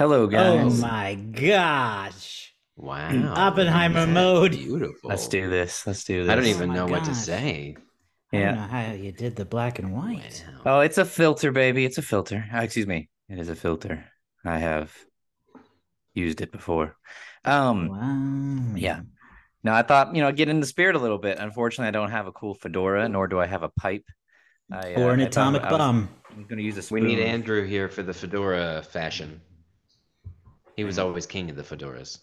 Hello, guys. Oh, my gosh. Wow. Oppenheimer mode. Beautiful. Let's do this. I don't even know what to say. Yeah. I don't know how you did the black and white. Wow. Oh, it's a filter, baby. It's a filter. Oh, excuse me. It is a filter. I have used it before. Wow. Yeah. Now, I thought, you know, get in the spirit a little bit. Unfortunately, I don't have a cool fedora, nor do I have a pipe. Or an atomic bomb. I'm going to use a spoon. We need Andrew here for the fedora fashion. He was always king of the fedoras.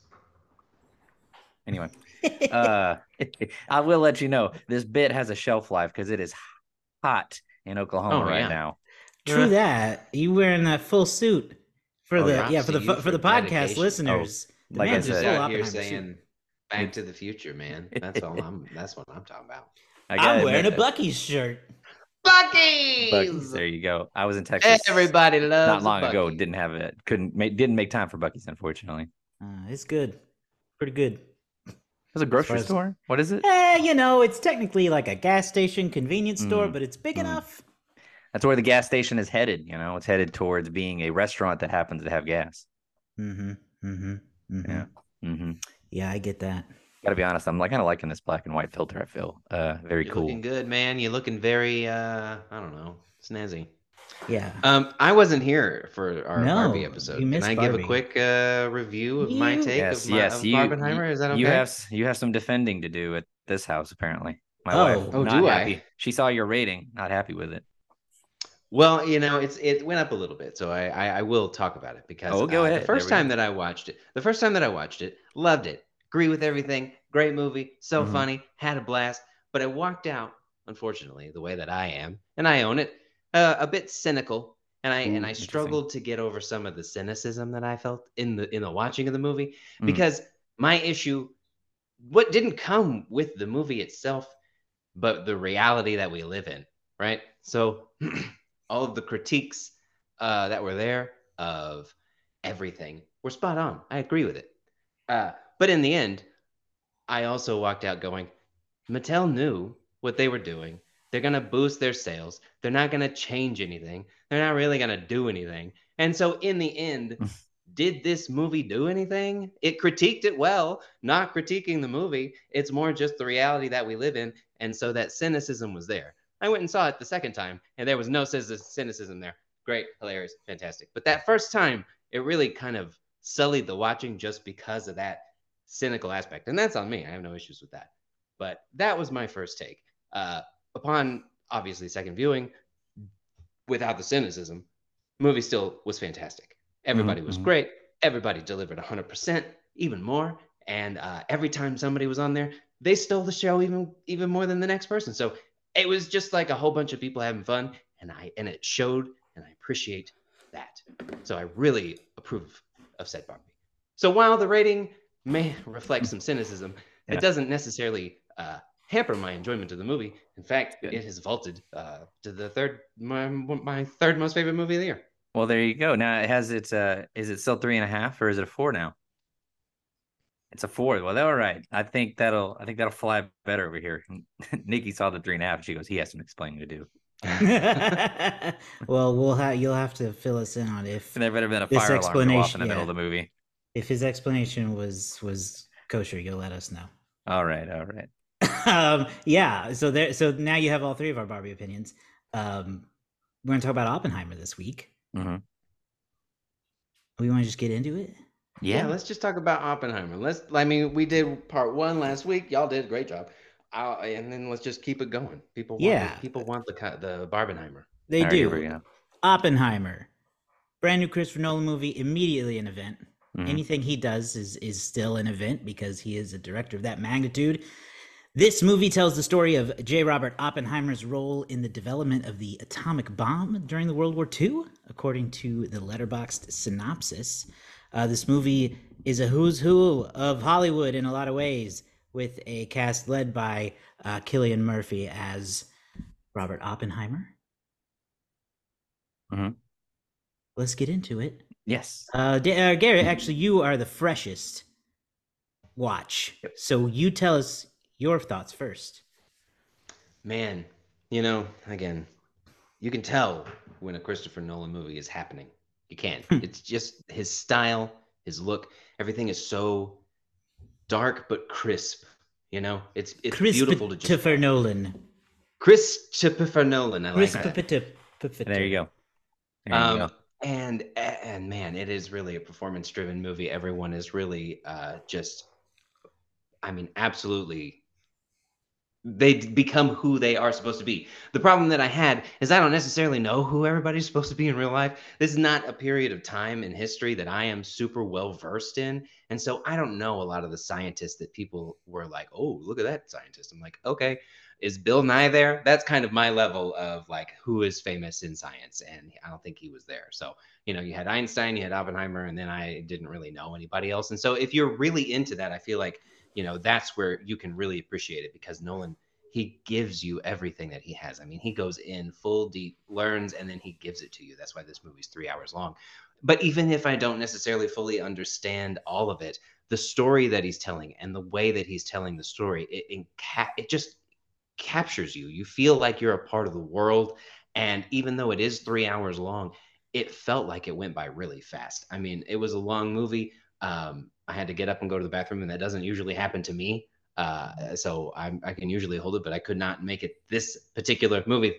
Anyway, I will let you know, this bit has a shelf life because it is hot in Oklahoma right now. True that. You wearing that full suit for the podcast listeners. Oh, like I said, out here saying Back to the Future, man. That's all that's what I'm talking about. I'm wearing a Buc-ee's shirt. Buc-ee's. There you go. I was in Texas. Everybody loves. Not long ago, didn't have it. Didn't make time for Buc-ee's, unfortunately. It's good, pretty good. It's a grocery store. What is it? You know, it's technically like a gas station, convenience store, but it's big enough. That's where the gas station is headed. You know, it's headed towards being a restaurant that happens to have gas. Yeah, I get that. Gotta be honest, I'm kind of liking this black and white filter. I feel very cool. Looking good, man. You're looking very I don't know, snazzy. Yeah. I wasn't here for our Barbie episode. Can I give a quick review of my take of Barbenheimer? Is that okay? You have some defending to do at this house, apparently. My wife. Oh, do happy. She saw your rating, not happy with it. Well, you know, it went up a little bit, so I will talk about it because go ahead. The first time that I watched it, loved it. Agree with everything. Great movie. So funny. Had a blast. But I walked out, unfortunately, the way that I am, and I own it, a bit cynical. And I struggled to get over some of the cynicism that I felt in the watching of the movie because my issue, what didn't come with the movie itself, but the reality that we live in, right? So all of the critiques that were there of everything were spot on. I agree with it. But in the end, I also walked out going, Mattel knew what they were doing. They're going to boost their sales. They're not going to change anything. They're not really going to do anything. And so in the end, did this movie do anything? It critiqued it well, not critiquing the movie. It's more just the reality that we live in. And so that cynicism was there. I went and saw it the second time, and there was no cynicism there. Great, hilarious, fantastic. But that first time, it really kind of sullied the watching just because of that cynical aspect, and that's on me. I have no issues with that, but that was my first take. Upon obviously second viewing, without the cynicism, movie still was fantastic. Everybody was great. Everybody delivered 100%, even more. And every time somebody was on there, they stole the show even more than the next person. So it was just like a whole bunch of people having fun, and it showed, and I appreciate that. So I really approve of said Barbie. So while the rating may reflect some cynicism, it doesn't necessarily hamper my enjoyment of the movie. In fact, it has vaulted to the my third most favorite movie of the year. Well, there you go. Now it has its. Is it still 3.5 or is it a 4 now? It's a 4. Well, all right. I think that'll fly better over here. Nikki saw the 3.5. She goes, he has some explaining to do. Well, you'll have to fill us in on if there better been a fire alarm go off in the middle of the movie. If his explanation was kosher, you'll let us know. All right. So now you have all three of our Barbie opinions. We're going to talk about Oppenheimer this week. We want to just get into it? Yeah, let's just talk about Oppenheimer. We did part 1 last week. Y'all did a great job. And then let's just keep it going. People want the Barbenheimer. They do. Here we go. Oppenheimer. Brand new Christopher Nolan movie, immediately an event. Anything he does is still an event because he is a director of that magnitude. This movie tells the story of J. Robert Oppenheimer's role in the development of the atomic bomb during the World War II, according to the Letterboxd synopsis. This movie is a who's who of Hollywood in a lot of ways, with a cast led by Cillian Murphy as Robert Oppenheimer. Let's get into it. Yes. Gary, actually, you are the freshest watch. Yep. So you tell us your thoughts first. Man, you know, again, you can tell when a Christopher Nolan movie is happening You can't. It's just his style, his look. Everything is so dark but crisp. You know, it's beautiful to just. Christopher Nolan. Christopher Nolan. I like that. There you go. And man, it is really a performance-driven movie. Everyone is really absolutely. They become who they are supposed to be. The problem that I had is I don't necessarily know who everybody's supposed to be in real life. This is not a period of time in history that I am super well versed in. And so I don't know a lot of the scientists that people were like, oh, look at that scientist. I'm like, okay, is Bill Nye there? That's kind of my level of like who is famous in science. And I don't think he was there. So, you know, you had Einstein, you had Oppenheimer, and then I didn't really know anybody else. And so if you're really into that, I feel like, you know, that's where you can really appreciate it, because Nolan, he gives you everything that he has. I mean, he goes in full deep, learns, and then he gives it to you. That's why this movie's 3 hours long. But even if I don't necessarily fully understand all of it, the story that he's telling and the way that he's telling the story, it just captures you. You feel like you're a part of the world. And even though it is 3 hours long, it felt like it went by really fast. I mean, it was a long movie. I had to get up and go to the bathroom, and that doesn't usually happen to me. So I can usually hold it, but I could not make it this particular movie.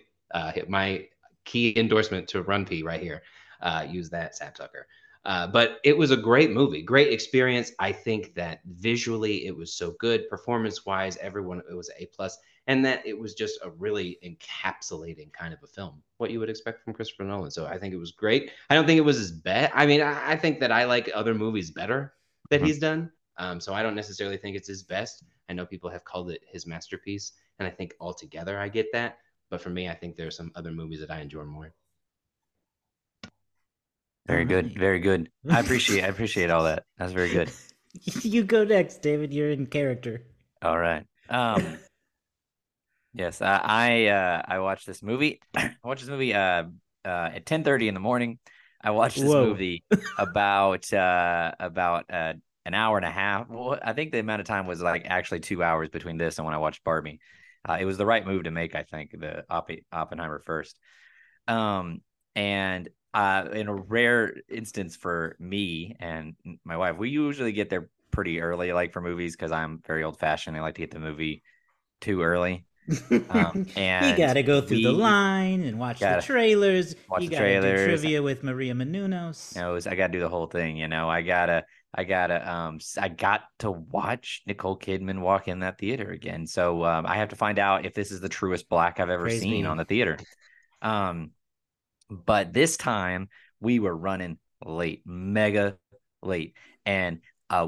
My key endorsement to Run P right here. Use that sapsucker. But it was a great movie, great experience. I think that visually it was so good, performance-wise, everyone, it was A+, and that it was just a really encapsulating kind of a film, what you would expect from Christopher Nolan. So I think it was great. I don't think it was his best. I mean, I think that I like other movies better that he's done. So I don't necessarily think it's his best. I know people have called it his masterpiece, and I think altogether I get that. But for me, I think there are some other movies that I enjoy more. Very good. Very good. I appreciate all that. That's very good. You go next, David. You're in character. All right. Yes, I watched this movie. I watched this movie at 10:30 in the morning. I watched this movie about an hour and a half. Well, I think the amount of time was like actually 2 hours between this and when I watched Barbie. It was the right move to make, I think, the Oppenheimer first. And in a rare instance for me and my wife, we usually get there pretty early, like for movies, because I'm very old fashioned. I like to get the movie too early. And you gotta go through the line and watch the trailers. You gotta do trivia with Maria Menounos. I gotta do the whole thing. You know, I got to watch Nicole Kidman walk in that theater again. So I have to find out if this is the truest black I've ever seen on the theater. But this time we were running late, mega late, and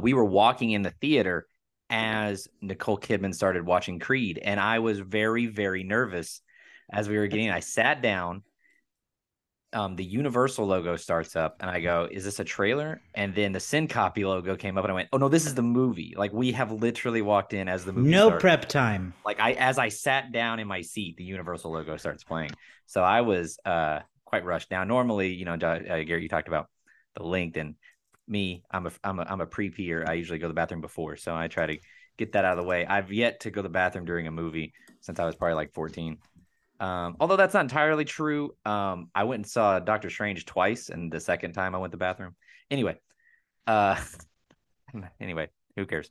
we were walking in the theater as Nicole Kidman started watching Creed, and I was very, very nervous as we were getting in. I sat down, the Universal logo starts up, and I go, is this a trailer? And then the Syncopy logo came up, and I went, oh no, this is the movie. Like, we have literally walked in as the movie started. Prep time. Like, as I sat down in my seat, the Universal logo starts playing. So I was quite rushed. Now, normally, you know, Gary, you talked about the length, and me, I'm a pre-peer. I usually go to the bathroom before, so I try to get that out of the way. I've yet to go to the bathroom during a movie since I was probably like 14. Although that's not entirely true. I went and saw Doctor Strange twice, and the second time I went to the bathroom. Anyway, who cares?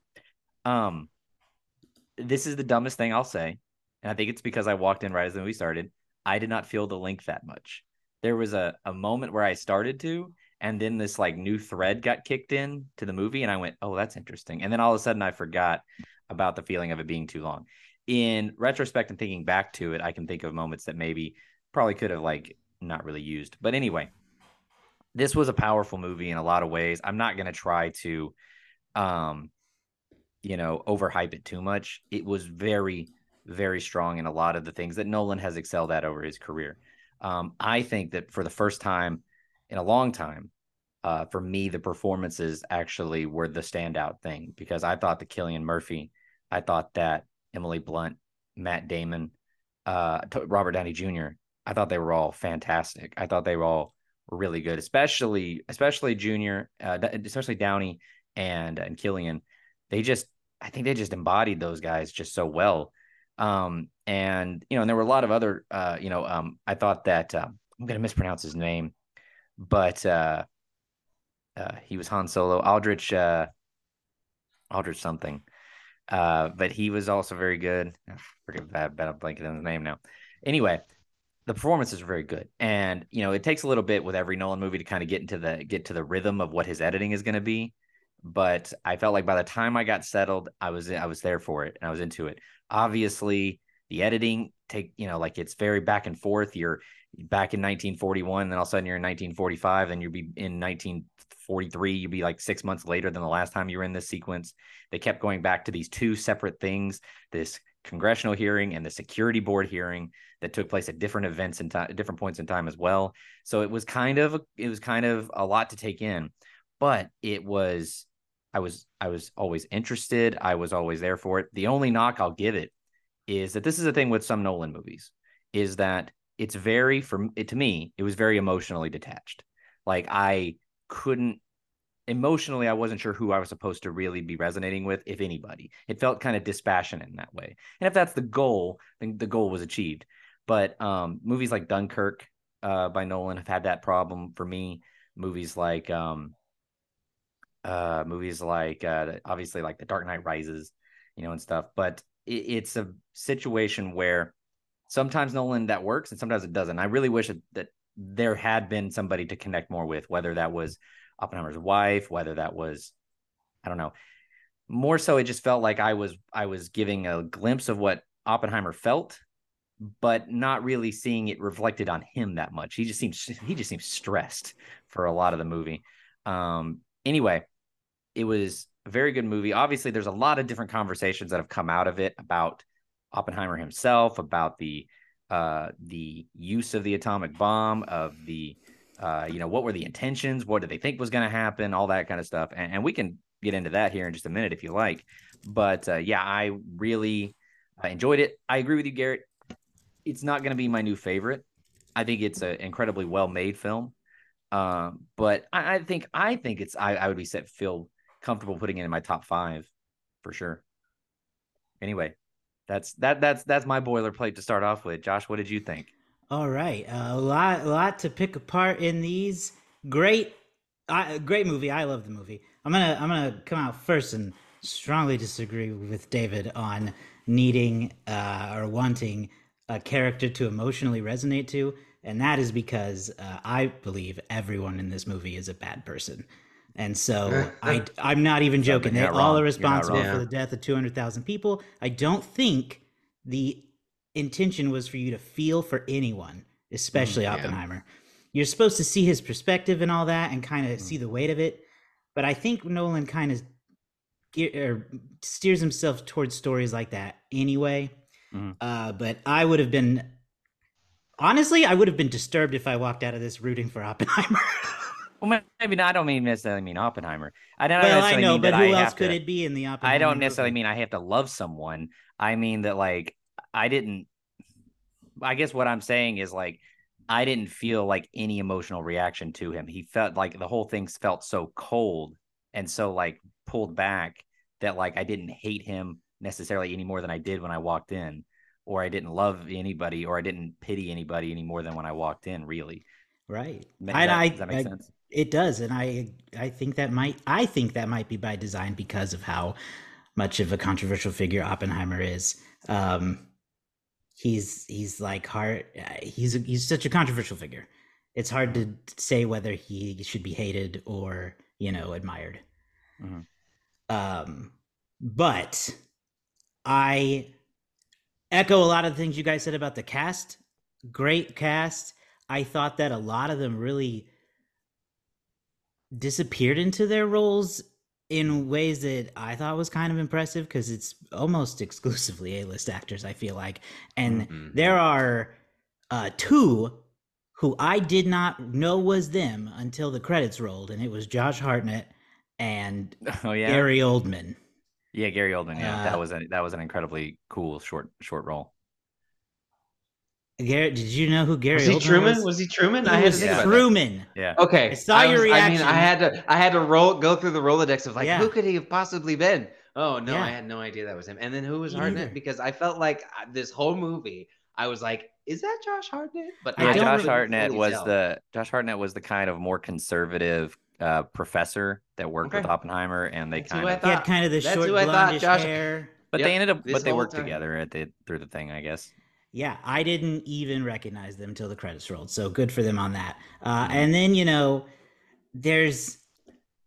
This is the dumbest thing I'll say, and I think it's because I walked in right as the movie started. I did not feel the length that much. There was a moment where I started to, and then this like new thread got kicked in to the movie, and I went, oh, that's interesting. And then all of a sudden I forgot about the feeling of it being too long. In retrospect and thinking back to it, I can think of moments that maybe probably could have like not really used. But anyway, this was a powerful movie in a lot of ways. I'm not going to try to, overhype it too much. It was very, very strong in a lot of the things that Nolan has excelled at over his career. I think that for the first time in a long time, for me, the performances actually were the standout thing, because I thought that Cillian Murphy, I thought that Emily Blunt, Matt Damon, Robert Downey Jr., I thought they were all fantastic. I thought they were all really good, especially Jr., especially Downey and Cillian. I think they just embodied those guys just so well. And there were a lot of other, I thought that I'm going to mispronounce his name, But he was Han Solo, Aldrich something. But he was also very good. I forget that, but I'm blanking on his name now. Anyway, the performances are very good. And, you know, it takes a little bit with every Nolan movie to kind of get to the rhythm of what his editing is going to be. But I felt like by the time I got settled, I was there for it and I was into it. Obviously, the editing it's very back and forth. You're back in 1941, then all of a sudden you're in 1945, then you'd be in 1943. You'd be like 6 months later than the last time you were in this sequence. They kept going back to these two separate things: this congressional hearing and the security board hearing that took place at different events and different points in time as well. So it was kind of a lot to take in, but it was. I was always interested. I was always there for it. The only knock I'll give it is that this is the thing with some Nolan movies, is that it's very, to me, it was very emotionally detached. Like I wasn't sure who I was supposed to really be resonating with, if anybody. It felt kind of dispassionate in that way. And if that's the goal, then the goal was achieved. But movies like Dunkirk by Nolan have had that problem for me. Movies like obviously like The Dark Knight Rises, and stuff. But it's a situation where sometimes Nolan that works and sometimes it doesn't. I really wish that there had been somebody to connect more with, whether that was Oppenheimer's wife, whether that was, I don't know. More so, it just felt like I was giving a glimpse of what Oppenheimer felt, but not really seeing it reflected on him that much. He just seems stressed for a lot of the movie. Anyway, it was a very good movie. Obviously, there's a lot of different conversations that have come out of it about Oppenheimer himself, about the use of the atomic bomb, of the what were the intentions, what did they think was going to happen, all that kind of stuff. And we can get into that here in just a minute if you like. But I really enjoyed it. I agree with you, Garrett. It's not going to be my new favorite. I think it's an incredibly well-made film. But I think it's I would be feel comfortable putting it in my top five for sure. Anyway, that's my boilerplate to start off with. Josh, what did you think? All right. A lot to pick apart in these. Great movie. I love the movie. I'm going to come out first and strongly disagree with David on needing or wanting a character to emotionally resonate to, and that is because I believe everyone in this movie is a bad person. And so I'm not even joking. They all are responsible for the death of 200,000 people. I don't think the intention was for you to feel for anyone, especially Oppenheimer. You're supposed to see his perspective and all that and kind of see the weight of it. But I think Nolan kind of steers himself towards stories like that anyway. But I would have been, honestly, I would have been disturbed if I walked out of this rooting for Oppenheimer. Well, maybe not. I don't necessarily mean Oppenheimer. Who else could it be in the Oppenheimer? I don't necessarily mean I have to love someone. I mean that, like, I guess what I'm saying is, like, I didn't feel like any emotional reaction to him. He felt like the whole thing felt so cold and so, like, pulled back that, like, I didn't hate him necessarily any more than I did when I walked in, or I didn't love anybody, or I didn't pity anybody any more than when I walked in, really. Right. Does that make sense? It does, and I think that might be by design because of how much of a controversial figure Oppenheimer is. He's such a controversial figure. It's hard to say whether he should be hated or admired. Mm-hmm. But I echo a lot of the things you guys said about the cast. Great cast. I thought that a lot of them really disappeared into their roles in ways that I thought was kind of impressive, because it's almost exclusively A-list actors, I feel like. And there are two who I did not know was them until the credits rolled, and it was Josh Hartnett and Gary Oldman. Yeah, Gary Oldman. Yeah, that was an incredibly cool short role. Garrett, did you know who Gary Oldman was? Was he Truman? I had to think about Truman. That. Yeah. Okay. I saw your reaction. I had to go through the Rolodex of who could he have possibly been? Oh no, I had no idea that was him. And then who was Hartnett? Because I felt like this whole movie, I was like, is that Josh Hartnett? But yeah, Josh Hartnett was the kind of more conservative professor that worked with Oppenheimer, and they kind of this short blondish hair. But they ended up, they worked together through the thing, I guess. Yeah, I didn't even recognize them till the credits rolled. So good for them on that. And then, you know,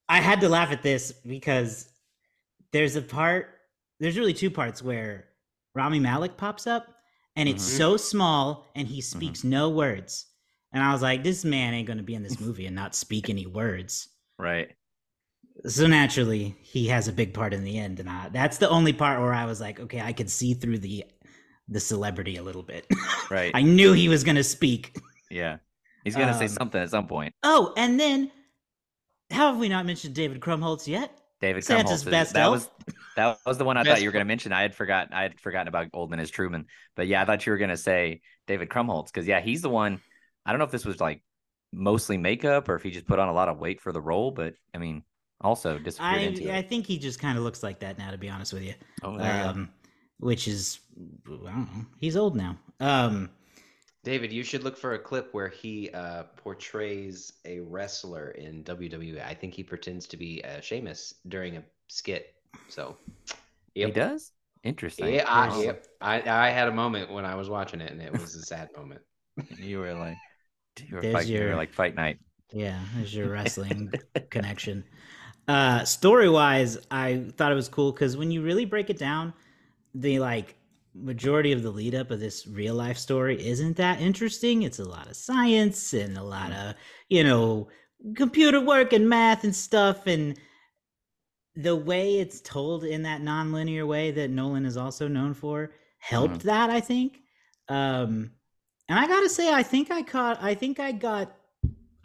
I had to laugh at this because there's really two parts where Rami Malek pops up and it's so small and he speaks no words. And I was like, this man ain't going to be in this movie and not speak any words. Right. So naturally, he has a big part in the end. And that's the only part where I was like, okay, I could see through the celebrity a little bit. Right. I knew he was going to speak. Yeah. He's going to say something at some point. Oh, and then how have we not mentioned David Krumholtz yet? David Santa's Krumholtz. That was the one I thought you were going to mention. I had forgotten about Oldman as Truman. But yeah, I thought you were going to say David Krumholtz because, yeah, he's the one. I don't know if this was like mostly makeup or if he just put on a lot of weight for the role, but I mean, also disappeared into it. I think he just kind of looks like that now, to be honest with you. Oh, yeah. Which is, I don't know, he's old now. David, you should look for a clip where he portrays a wrestler in WWE. I think he pretends to be Sheamus during a skit. So he does? Interesting. Yeah, I had a moment when I was watching it, and it was a sad moment. You were like, fight night. Yeah, there's your wrestling connection. Story-wise, I thought it was cool because when you really break it down, the majority of the lead-up of this real-life story isn't that interesting. It's a lot of science and a lot of, you know, computer work and math and stuff. And the way it's told in that nonlinear way that Nolan is also known for helped that, I think. And I gotta say, I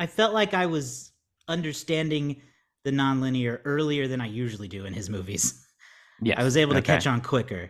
felt like I was understanding the nonlinear earlier than I usually do in his movies. Yeah, I was able to catch on quicker,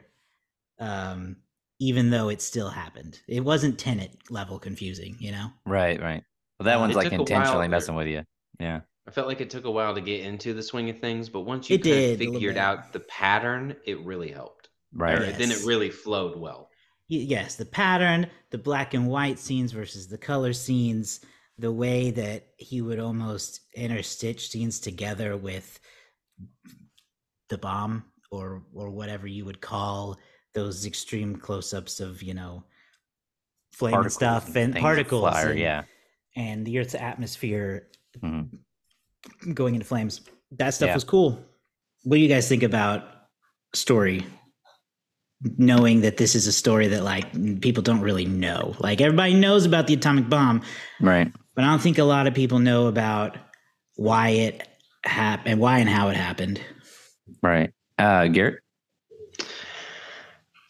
even though it still happened. It wasn't Tenet level confusing, you know? Right. Well, that one's like intentionally messing with you. Yeah. I felt like it took a while to get into the swing of things, but once you figured out the pattern, it really helped. Right. Yes. Then it really flowed well. Yes, the pattern, the black and white scenes versus the color scenes, the way that he would almost interstitch scenes together with the bomb or whatever you would call those extreme close-ups of, you know, flame and stuff and particles and the Earth's atmosphere going into flames. That stuff was cool. What do you guys think about story? Knowing that this is a story that people don't really know. Everybody knows about the atomic bomb. Right. But I don't think a lot of people know about why it happened, why and how it happened. Right. Garrett?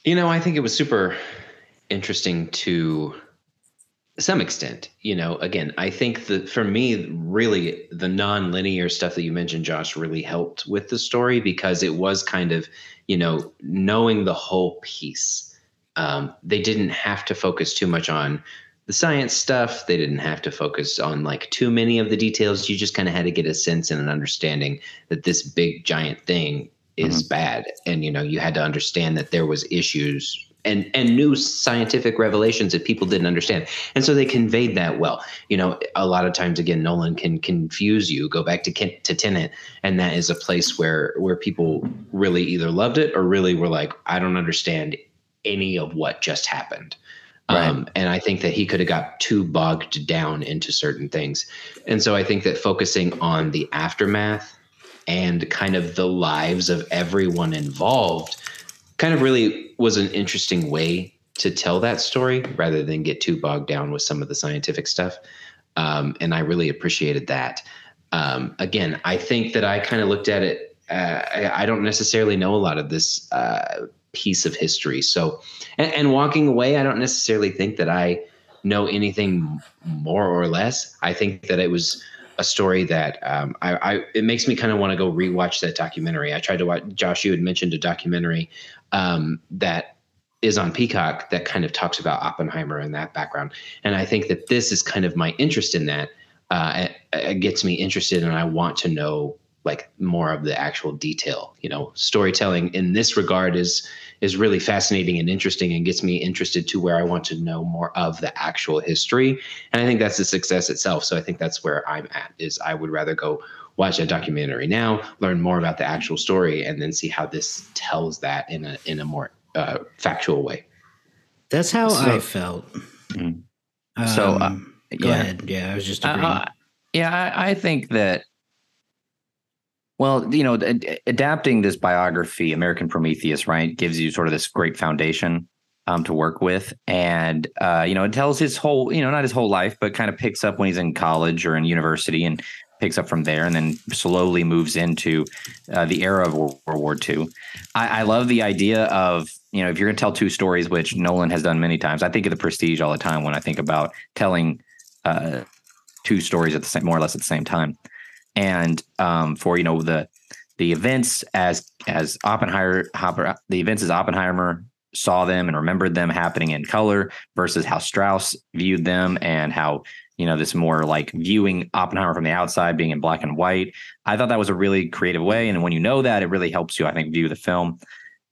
You know, I think it was super interesting to some extent. You know, again, I think that for me, really the non-linear stuff that you mentioned, Josh, really helped with the story because it was kind of, you know, knowing the whole piece. They didn't have to focus too much on the science stuff. They didn't have to focus on too many of the details. You just kind of had to get a sense and an understanding that this big giant thing is bad. And, you know, you had to understand that there was issues and new scientific revelations that people didn't understand. And so they conveyed that well. You know, a lot of times, again, Nolan can confuse you. Go back to Tenet, and that is a place where people really either loved it or really were like, I don't understand any of what just happened. Right. And I think that he could have got too bogged down into certain things. And so I think that focusing on the aftermath and kind of the lives of everyone involved kind of really was an interesting way to tell that story rather than get too bogged down with some of the scientific stuff. And I really appreciated that. Again, I think that I kind of looked at it. I don't necessarily know a lot of this piece of history. So, and walking away, I don't necessarily think that I know anything more or less. I think that it was a story that it makes me kind of want to go rewatch that documentary. I tried to watch, Josh, you had mentioned a documentary that is on Peacock that kind of talks about Oppenheimer and that background. And I think that this is kind of my interest in that. It gets me interested, and I want to know like more of the actual detail. You know, storytelling in this regard is really fascinating and interesting, and gets me interested to where I want to know more of the actual history. And I think that's the success itself. So I think that's where I'm at, is I would rather go watch a documentary now, learn more about the actual story, and then see how this tells that in a more factual way. That's how I felt. Go ahead. Yeah, I was just agreeing. I think that, well, you know, adapting this biography, American Prometheus, right, gives you sort of this great foundation to work with. And, you know, it tells his whole, you know, not his whole life, but kind of picks up when he's in college or in university and picks up from there, and then slowly moves into the era of World War II. I love the idea of, you know, if you're going to tell two stories, which Nolan has done many times, I think of The Prestige all the time when I think about telling two stories at the same, more or less at the same time. And for, you know, the events as Oppenheimer saw them and remembered them happening in color versus how Strauss viewed them, and how, you know, this more like viewing Oppenheimer from the outside, being in black and white. I thought that was a really creative way. And when you know that, it really helps you, I think, view the film.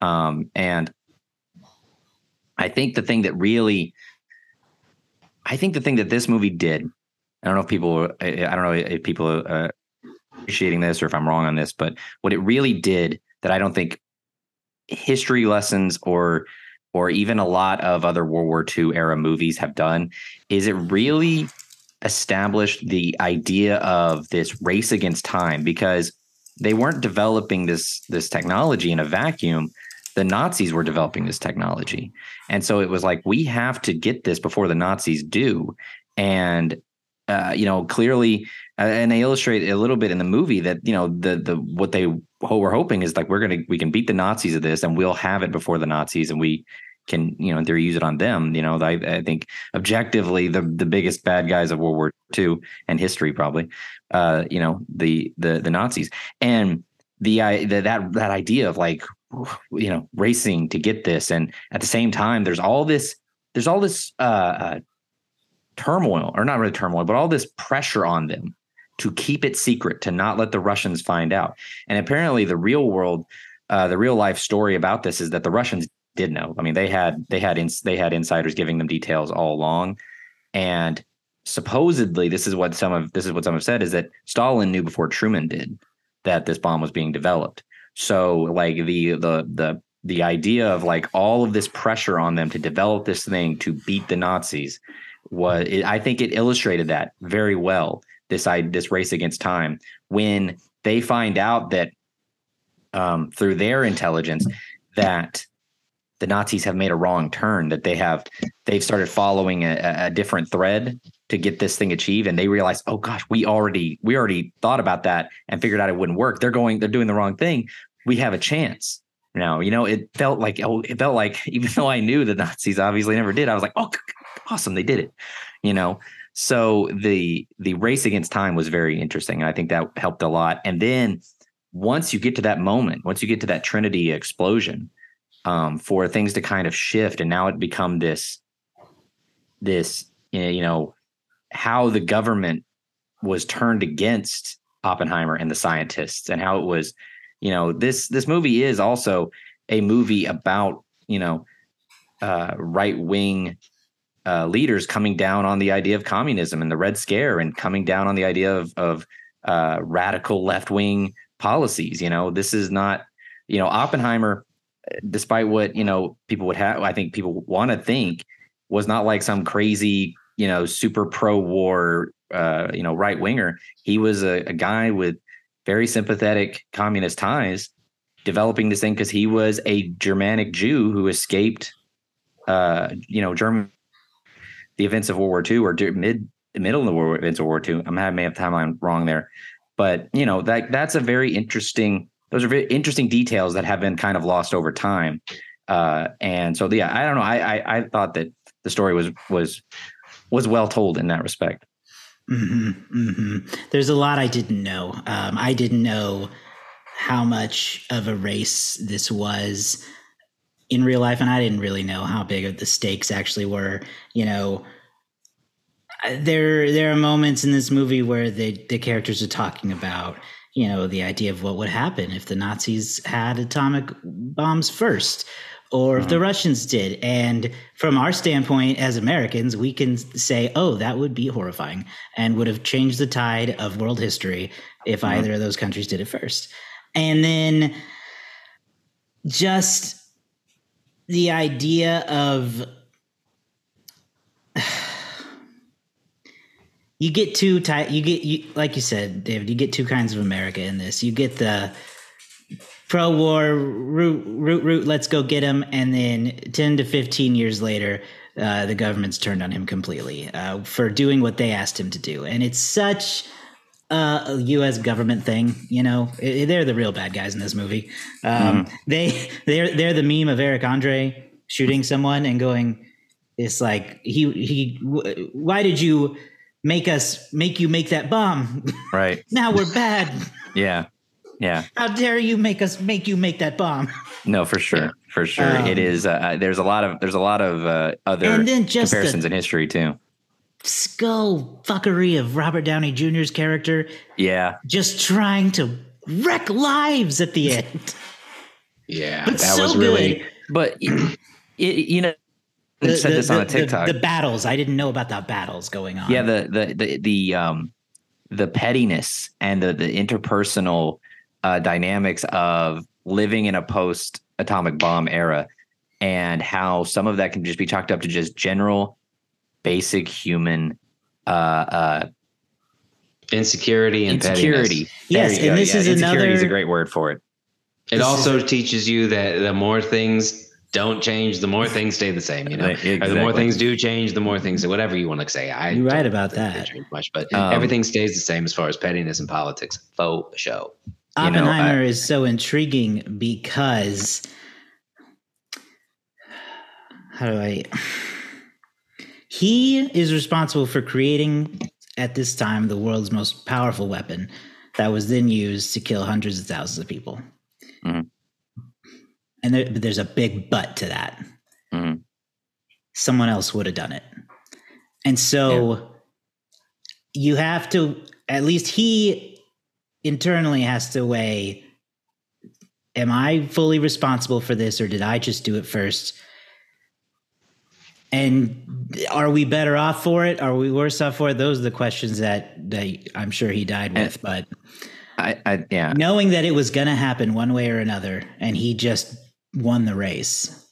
And I think the thing that really, that this movie did, I don't know if people are appreciating this or if I'm wrong on this, but what it really did that I don't think history lessons or even a lot of other World War II era movies have done, is it really established the idea of this race against time, because they weren't developing this technology in a vacuum. The Nazis were developing this technology. And so it was like, we have to get this before the Nazis do. And you know, clearly, and they illustrate a little bit in the movie that, you know, the what they were hoping is like, we can beat the Nazis at this, and we'll have it before the Nazis, and we can, you know, in theory, use it on them. You know, I think objectively the biggest bad guys of World War II and history, probably, you know, the Nazis, and that idea of like, you know, racing to get this, and at the same time, there's all this. Turmoil, or not really turmoil, but all this pressure on them to keep it secret, to not let the Russians find out. And apparently the real life story about this is that the Russians did know. I mean, they had insiders giving them details all along. And supposedly this is what some have said, is that Stalin knew before Truman did that this bomb was being developed. So like the idea of like all of this pressure on them to develop this thing, to beat the Nazis, I think it illustrated that very well, this race against time, when they find out that through their intelligence that the Nazis have made a wrong turn, that they've started following a different thread to get this thing achieved, and they realize, oh gosh, we already thought about that and figured out it wouldn't work. They're doing the wrong thing. We have a chance. Now, you know, it felt like even though I knew the Nazis obviously never did, I was like, oh, awesome, they did it, you know. So the race against time was very interesting. I think that helped a lot. And then once you get to that moment, once you get to that Trinity explosion, for things to kind of shift, and now it become this, you know, how the government was turned against Oppenheimer and the scientists, and how it was. You know, this movie is also a movie about, you know, right-wing leaders coming down on the idea of communism and the Red Scare, and coming down on the idea of radical left-wing policies. You know, this is not, you know, Oppenheimer, despite what, you know, I think people want to think, was not like some crazy, you know, super pro-war, you know, right-winger. He was a guy with very sympathetic communist ties, developing this thing because he was a Germanic Jew who escaped, you know, the events of World War II, or middle of the war events of World War II. I may have timeline wrong there, but you know, that's a very interesting. Those are very interesting details that have been kind of lost over time, and so yeah, I don't know. I thought that the story was well told in that respect. Mm-hmm, mm-hmm. There's a lot I didn't know. I didn't know how much of a race this was in real life, and I didn't really know how big of the stakes actually were. You know, There are moments in this movie where the characters are talking about, you know, the idea of what would happen if the Nazis had atomic bombs first, or if the Russians did. And from our standpoint as Americans, we can say, oh, that would be horrifying and would have changed the tide of world history if either of those countries did it first. And then just the idea of you get two like you said, David, you get two kinds of America in this. You get the pro-war, root, let's go get him. And then 10 to 15 years later, the government's turned on him completely for doing what they asked him to do. And it's such a U.S. government thing, you know. They're the real bad guys in this movie. They're the meme of Eric Andre shooting someone and going, it's like, he why did you make that bomb? Right. Now we're bad. Yeah. Yeah. How dare you make that bomb? No, for sure. Yeah. For sure. It is. There's a lot of other comparisons in history too. Skull fuckery of Robert Downey Jr.'s character. Yeah. Just trying to wreck lives at the end. Yeah. But that was really good. But you know, said this on a TikTok. The battles. I didn't know about the battles going on. Yeah. The pettiness and the interpersonal dynamics of living in a post-atomic bomb era, and how some of that can just be chalked up to just general basic human insecurity and pettiness. Yes, and this is another... Insecurity is a great word for it. It also teaches you that the more things don't change, the more things stay the same, you know. Exactly. Or the more things do change, the more things, whatever you want to say. You're right about that. Much, but everything stays the same as far as pettiness and politics. Faux show. Oppenheimer is so intriguing because he is responsible for creating at this time the world's most powerful weapon that was then used to kill hundreds of thousands of people. Mm-hmm. And there's a big but to that. Mm-hmm. Someone else would have done it. And so you have to, at least he internally has to weigh, am I fully responsible for this, or did I just do it first? And are we better off for it? Are we worse off for it? Those are the questions that I'm sure he died with, but knowing that it was going to happen one way or another, and he just won the race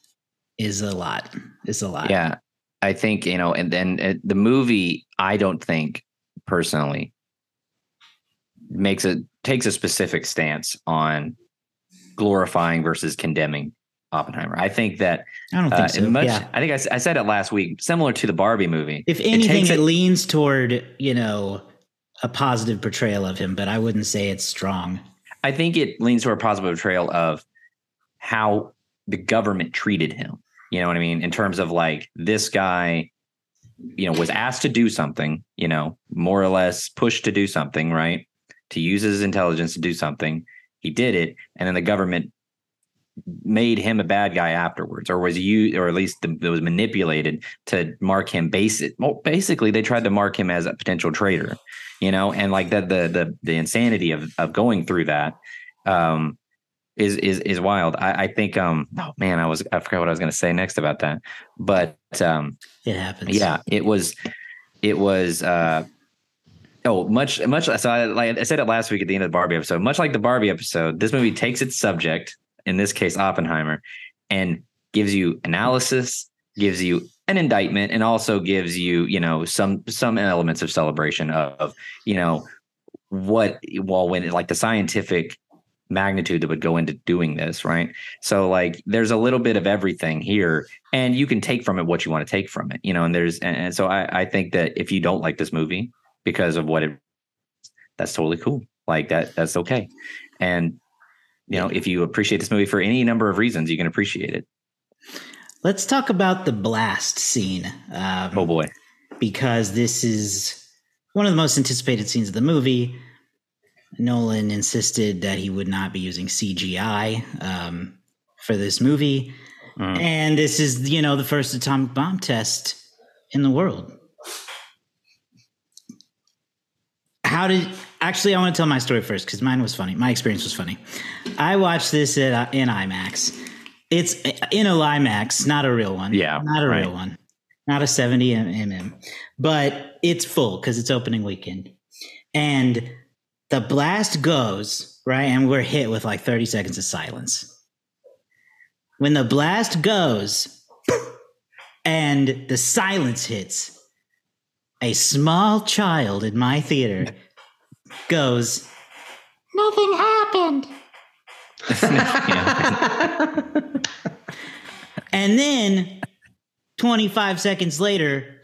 is a lot. Yeah. I think, you know, and then the movie, I don't think personally, takes a specific stance on glorifying versus condemning Oppenheimer. I think that I don't think so. Much, yeah. I think I said it last week, similar to the Barbie movie. If anything, it leans toward, you know, a positive portrayal of him, but I wouldn't say it's strong. I think it leans toward a positive portrayal of how the government treated him. You know what I mean? In terms of like, this guy, you know, was asked to do something, you know, more or less pushed to do something, right? To use his intelligence to do something. He did it. And then the government made him a bad guy afterwards, or was used, or at least it was manipulated to mark him basic. Well, basically they tried to mark him as a potential traitor, you know, and like that, the insanity of going through that is wild. I think, I forgot what I was going to say next about that, but it happens. Yeah, much. So I said it last week at the end of the Barbie episode, much like the Barbie episode, this movie takes its subject, in this case, Oppenheimer, and gives you analysis, gives you an indictment, and also gives you, you know, some elements of celebration of, you know, the scientific magnitude that would go into doing this. Right. So like, there's a little bit of everything here, and you can take from it what you want to take from it, you know, and so I think that if you don't like this movie because of that's totally cool. Like that's okay. And, you know, if you appreciate this movie for any number of reasons, you can appreciate it. Let's talk about the blast scene. Oh boy. Because this is one of the most anticipated scenes of the movie. Nolan insisted that he would not be using CGI for this movie. And this is, you know, the first atomic bomb test in the world. Actually, I want to tell my story first because mine was funny. My experience was funny. I watched this in IMAX. It's in a IMAX, not a real one. Yeah. Not a real one. Not a 70mm. But it's full because it's opening weekend. And the blast goes, right? And we're hit with like 30 seconds of silence. When the blast goes and the silence hits, a small child in my theater goes, "Nothing happened." And then 25 seconds later,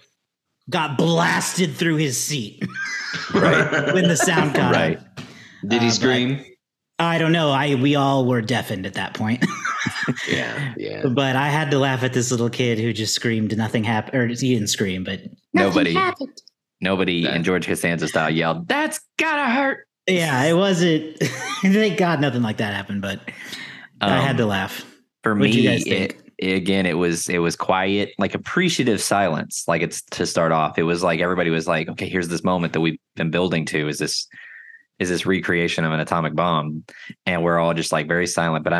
got blasted through his seat. Right. When the sound got up. Did he scream? I don't know. We all were deafened at that point. Yeah. But I had to laugh at this little kid who just screamed, "Nothing happened." Or he didn't scream, but nobody in George Costanza style yelled, "That's gotta hurt." Yeah, it wasn't. Thank God nothing like that happened, but I had to laugh. For me, you guys think? It was quiet, like appreciative silence. Like it's to start off. It was like everybody was like, okay, here's this moment that we've been building to. Is this recreation of an atomic bomb? And we're all just like very silent, but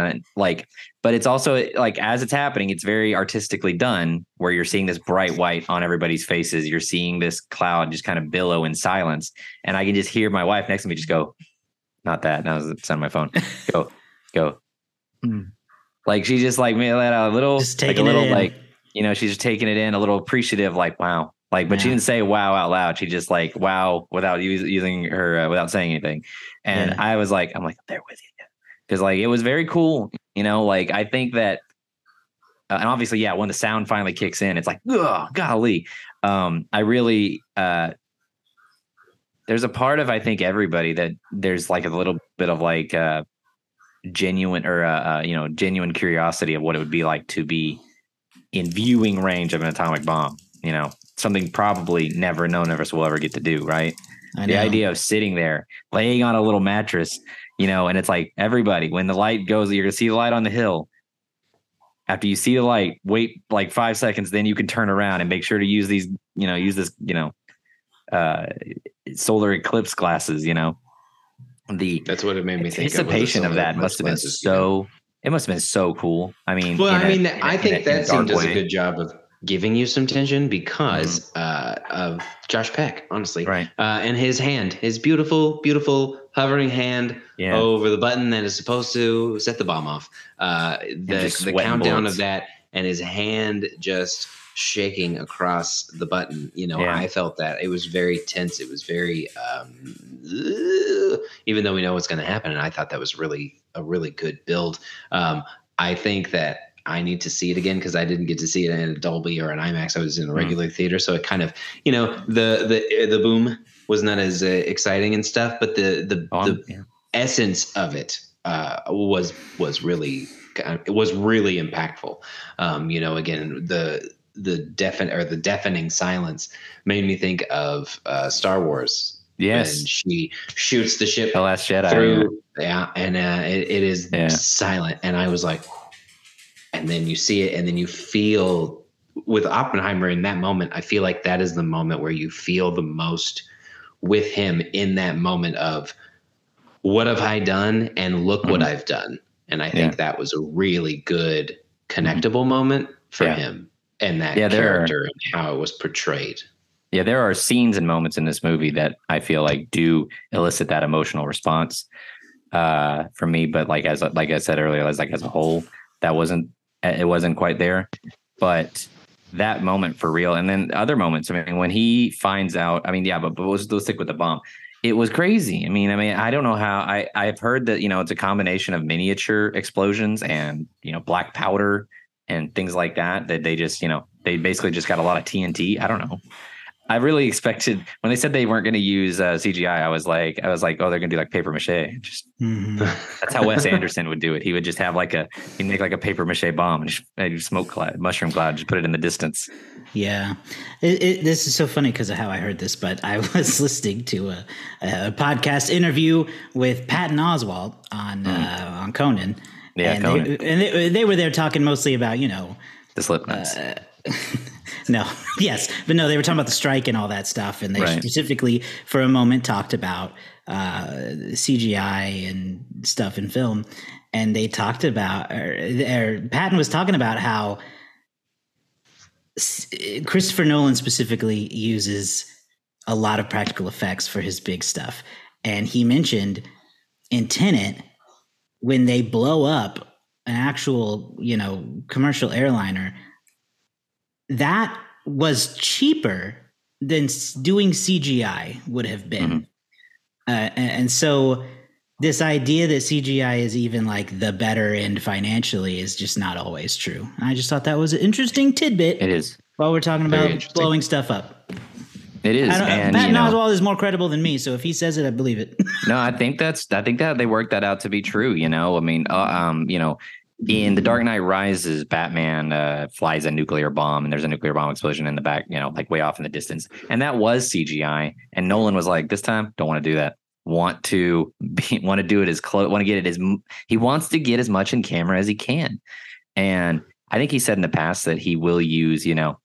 it's also like, as it's happening, it's very artistically done where you're seeing this bright white on everybody's faces. You're seeing this cloud just kind of billow in silence. And I can just hear my wife next to me just go, not that. Now it's on my phone. Go. Like she just like me let out she's just taking it in a little appreciative, like, wow. Like, but she didn't say wow out loud. She just like, wow, without using her, without saying anything. And I was like, I'm there with you. Cause like, it was very cool. You know, like, I think that, and obviously, yeah, when the sound finally kicks in, it's like, oh, golly. There's a part of, I think everybody that there's like a little bit of like genuine curiosity of what it would be like to be in viewing range of an atomic bomb, you know. Something probably none of us will ever get to do, right? The idea of sitting there, laying on a little mattress, you know, and it's like everybody, when the light goes, you're going to see the light on the hill. After you see the light, wait like 5 seconds, then you can turn around and make sure to use these, you know, solar eclipse glasses, you know. That's what it made me think of. Anticipation of that must have been so, it must have been so cool. I mean, I think that scene does a good job of giving you some tension because of Josh Peck, honestly. Right. And his hand, his beautiful, beautiful hovering hand over the button that is supposed to set the bomb off. The countdown of that and his hand just shaking across the button. You know, I felt that. It was very tense. It was very, even though we know what's going to happen. And I thought that was a really good build. I think that I need to see it again because I didn't get to see it in a Dolby or an IMAX. I was in a regular theater, so it kind of, you know, the boom was not as exciting and stuff, but the essence of it was really impactful. You know, again, the deafening silence made me think of Star Wars. Yes, and she shoots the ship, The Last Jedi, through, it is silent, and I was like. And then you see it and then you feel with Oppenheimer in that moment. I feel like that is the moment where you feel the most with him in that moment of what have I done and look what I've done. And I think that was a really good connectable moment for him and that character and how it was portrayed. Yeah, there are scenes and moments in this movie that I feel like do elicit that emotional response for me. But like I said earlier, as a whole, it wasn't quite there, but that moment for real. And then other moments, I mean, when he finds out, but let's stick with the bomb. It was crazy. I mean, I don't know how I've heard that, you know, it's a combination of miniature explosions and, you know, black powder and things like that they just, you know, they basically just got a lot of TNT. I don't know. I really expected when they said they weren't going to use CGI. I was like, oh, they're going to do like paper mache. Just that's how Wes Anderson would do it. He would just have he'd make like a paper mache bomb and smoke cloud, mushroom cloud, just put it in the distance. Yeah, this is so funny because of how I heard this. But I was listening to a podcast interview with Patton Oswalt on Conan. Yeah, and Conan. They were there talking mostly about, you know, the Slipknots. No. Yes. But no, they were talking about the strike and all that stuff. And they specifically for a moment talked about CGI and stuff in film. And they talked about, or Patton was talking about how Christopher Nolan specifically uses a lot of practical effects for his big stuff. And he mentioned in Tenet, when they blow up an actual, you know, commercial airliner, that was cheaper than doing CGI would have been. And so this idea that CGI is even like the better end financially is just not always true. And I just thought that was an interesting tidbit. It is. While we're talking about blowing stuff up. It is. And Patton Oswalt is more credible than me, so if he says it, I believe it. No, I think that they worked that out to be true. You know, I mean, in The Dark Knight Rises, Batman flies a nuclear bomb, and there's a nuclear bomb explosion in the back, you know, like way off in the distance. And that was CGI. And Nolan was like, this time, don't want to do that. He wants to get as much in camera as he can. And I think he said in the past that he will use, you know,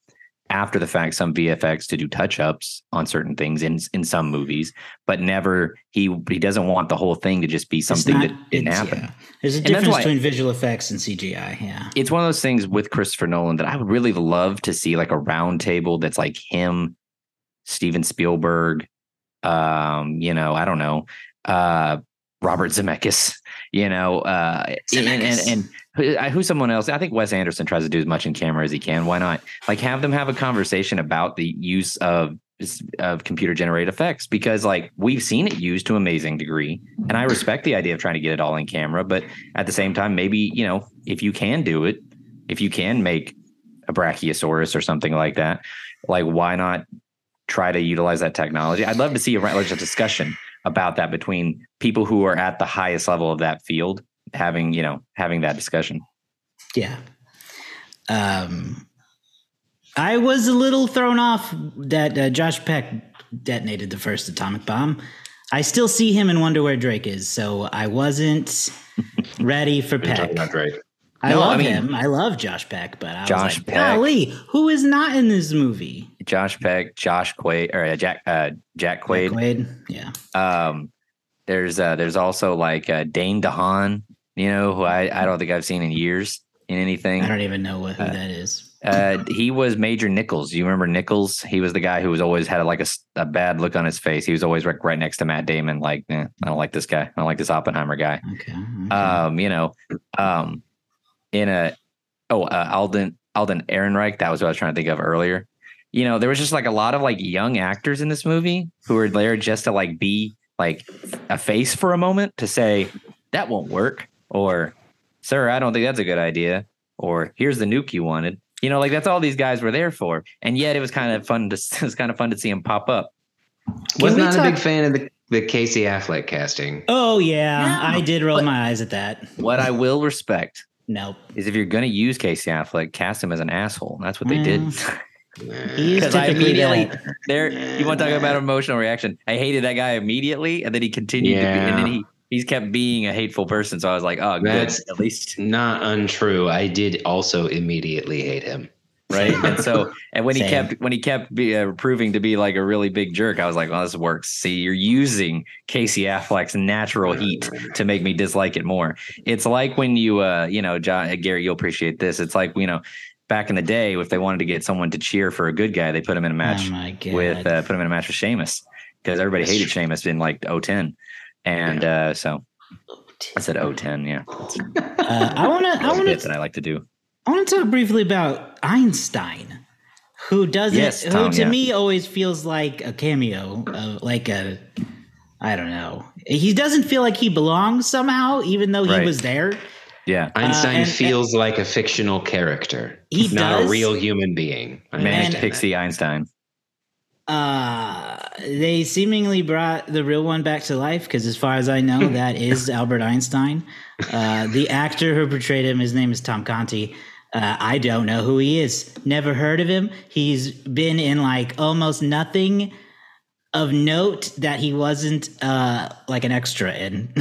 after the fact, some VFX to do touch-ups on certain things in some movies, but never he doesn't want the whole thing to just be something that didn't happen. Yeah. There's a difference between visual effects and CGI. Yeah, it's one of those things with Christopher Nolan that I would really love to see, like a round table that's like him, Steven Spielberg, Robert Zemeckis, and who's someone else. I think Wes Anderson tries to do as much in camera as he can. Why not? Like, have them have a conversation about the use of computer generated effects, because like we've seen it used to an amazing degree. And I respect the idea of trying to get it all in camera, but at the same time, maybe, you know, if you can do it, if you can make a brachiosaurus or something like that, like why not try to utilize that technology? I'd love to see a discussion about that between people who are at the highest level of that field, having that discussion. Yeah. I was a little thrown off that Josh Peck detonated the first atomic bomb. I still see him and wonder where Drake is. So I wasn't ready for Peck. I love him. I love Josh Peck, but I was like, golly, who is not in this movie? Josh Peck, Jack Quaid. Jack Quaid, yeah. There's also like Dane DeHaan, you know, who I don't think I've seen in years in anything. I don't even know who that is. He was Major Nichols. You remember Nichols? He was the guy who was always had like a bad look on his face. He was always right next to Matt Damon. Like, I don't like this guy. I don't like this Oppenheimer guy. Okay. Alden Ehrenreich. That was what I was trying to think of earlier. You know, there was just like a lot of like young actors in this movie who were there just to like be like a face for a moment to say that won't work, or sir, I don't think that's a good idea, or here's the nuke you wanted. You know, like that's all these guys were there for, and yet it was kind of fun to see him pop up. Was not a big fan of the Casey Affleck casting. Oh yeah, no, I did roll my eyes at that. What I will respect, is if you're going to use Casey Affleck, cast him as an asshole. That's what they did. Because I immediately you want to talk about emotional reaction. I hated that guy immediately, and then he continued to be, and then he's kept being a hateful person. So I was like, oh, that's good, at least not untrue. I did also immediately hate him, right? And so, and when he kept proving to be like a really big jerk, I was like, well, this works. See, you're using Casey Affleck's natural heat to make me dislike it more. It's like when you, Gary, you'll appreciate this. It's like, you know, back in the day, if they wanted to get someone to cheer for a good guy, they put him in a match with Sheamus, because everybody hated Sheamus in like 2010, and I said 2010. Yeah, I like to do. I want to talk briefly about Einstein, who doesn't. Yes, Tom, who to me always feels like a cameo, I don't know. He doesn't feel like he belongs somehow, even though he was there. Yeah, Einstein feels like a fictional character. He's not a real human being. Manic Pixie Einstein. They seemingly brought the real one back to life, because as far as I know, that is Albert Einstein. The actor who portrayed him, his name is Tom Conti. I don't know who he is. Never heard of him. He's been in like almost nothing of note that he wasn't like an extra in.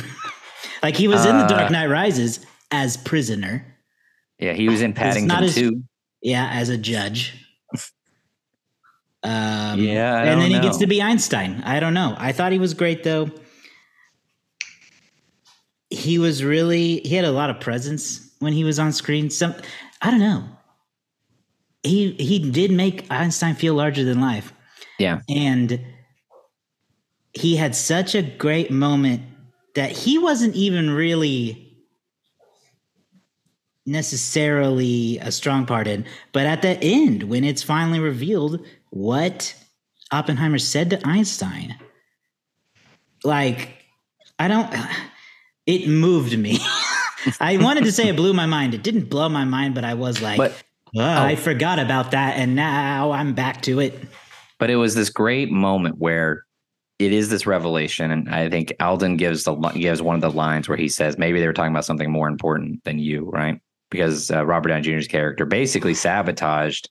Like he was in The Dark Knight Rises as prisoner. Yeah, he was in Paddington 2. Yeah, as a judge. And then he gets to be Einstein. I don't know. I thought he was great, though. He was really, he had a lot of presence when he was on screen. I don't know. He did make Einstein feel larger than life. Yeah. And he had such a great moment that he wasn't even really necessarily a strong part in, but at the end, when it's finally revealed what Oppenheimer said to Einstein, like, it moved me. I wanted to say it blew my mind. It didn't blow my mind, but I was like, I forgot about that. And now I'm back to it. But it was this great moment where it is this revelation. And I think Alden gives one of the lines where he says, maybe they were talking about something more important than you, right? Because Robert Downey Jr.'s character basically sabotaged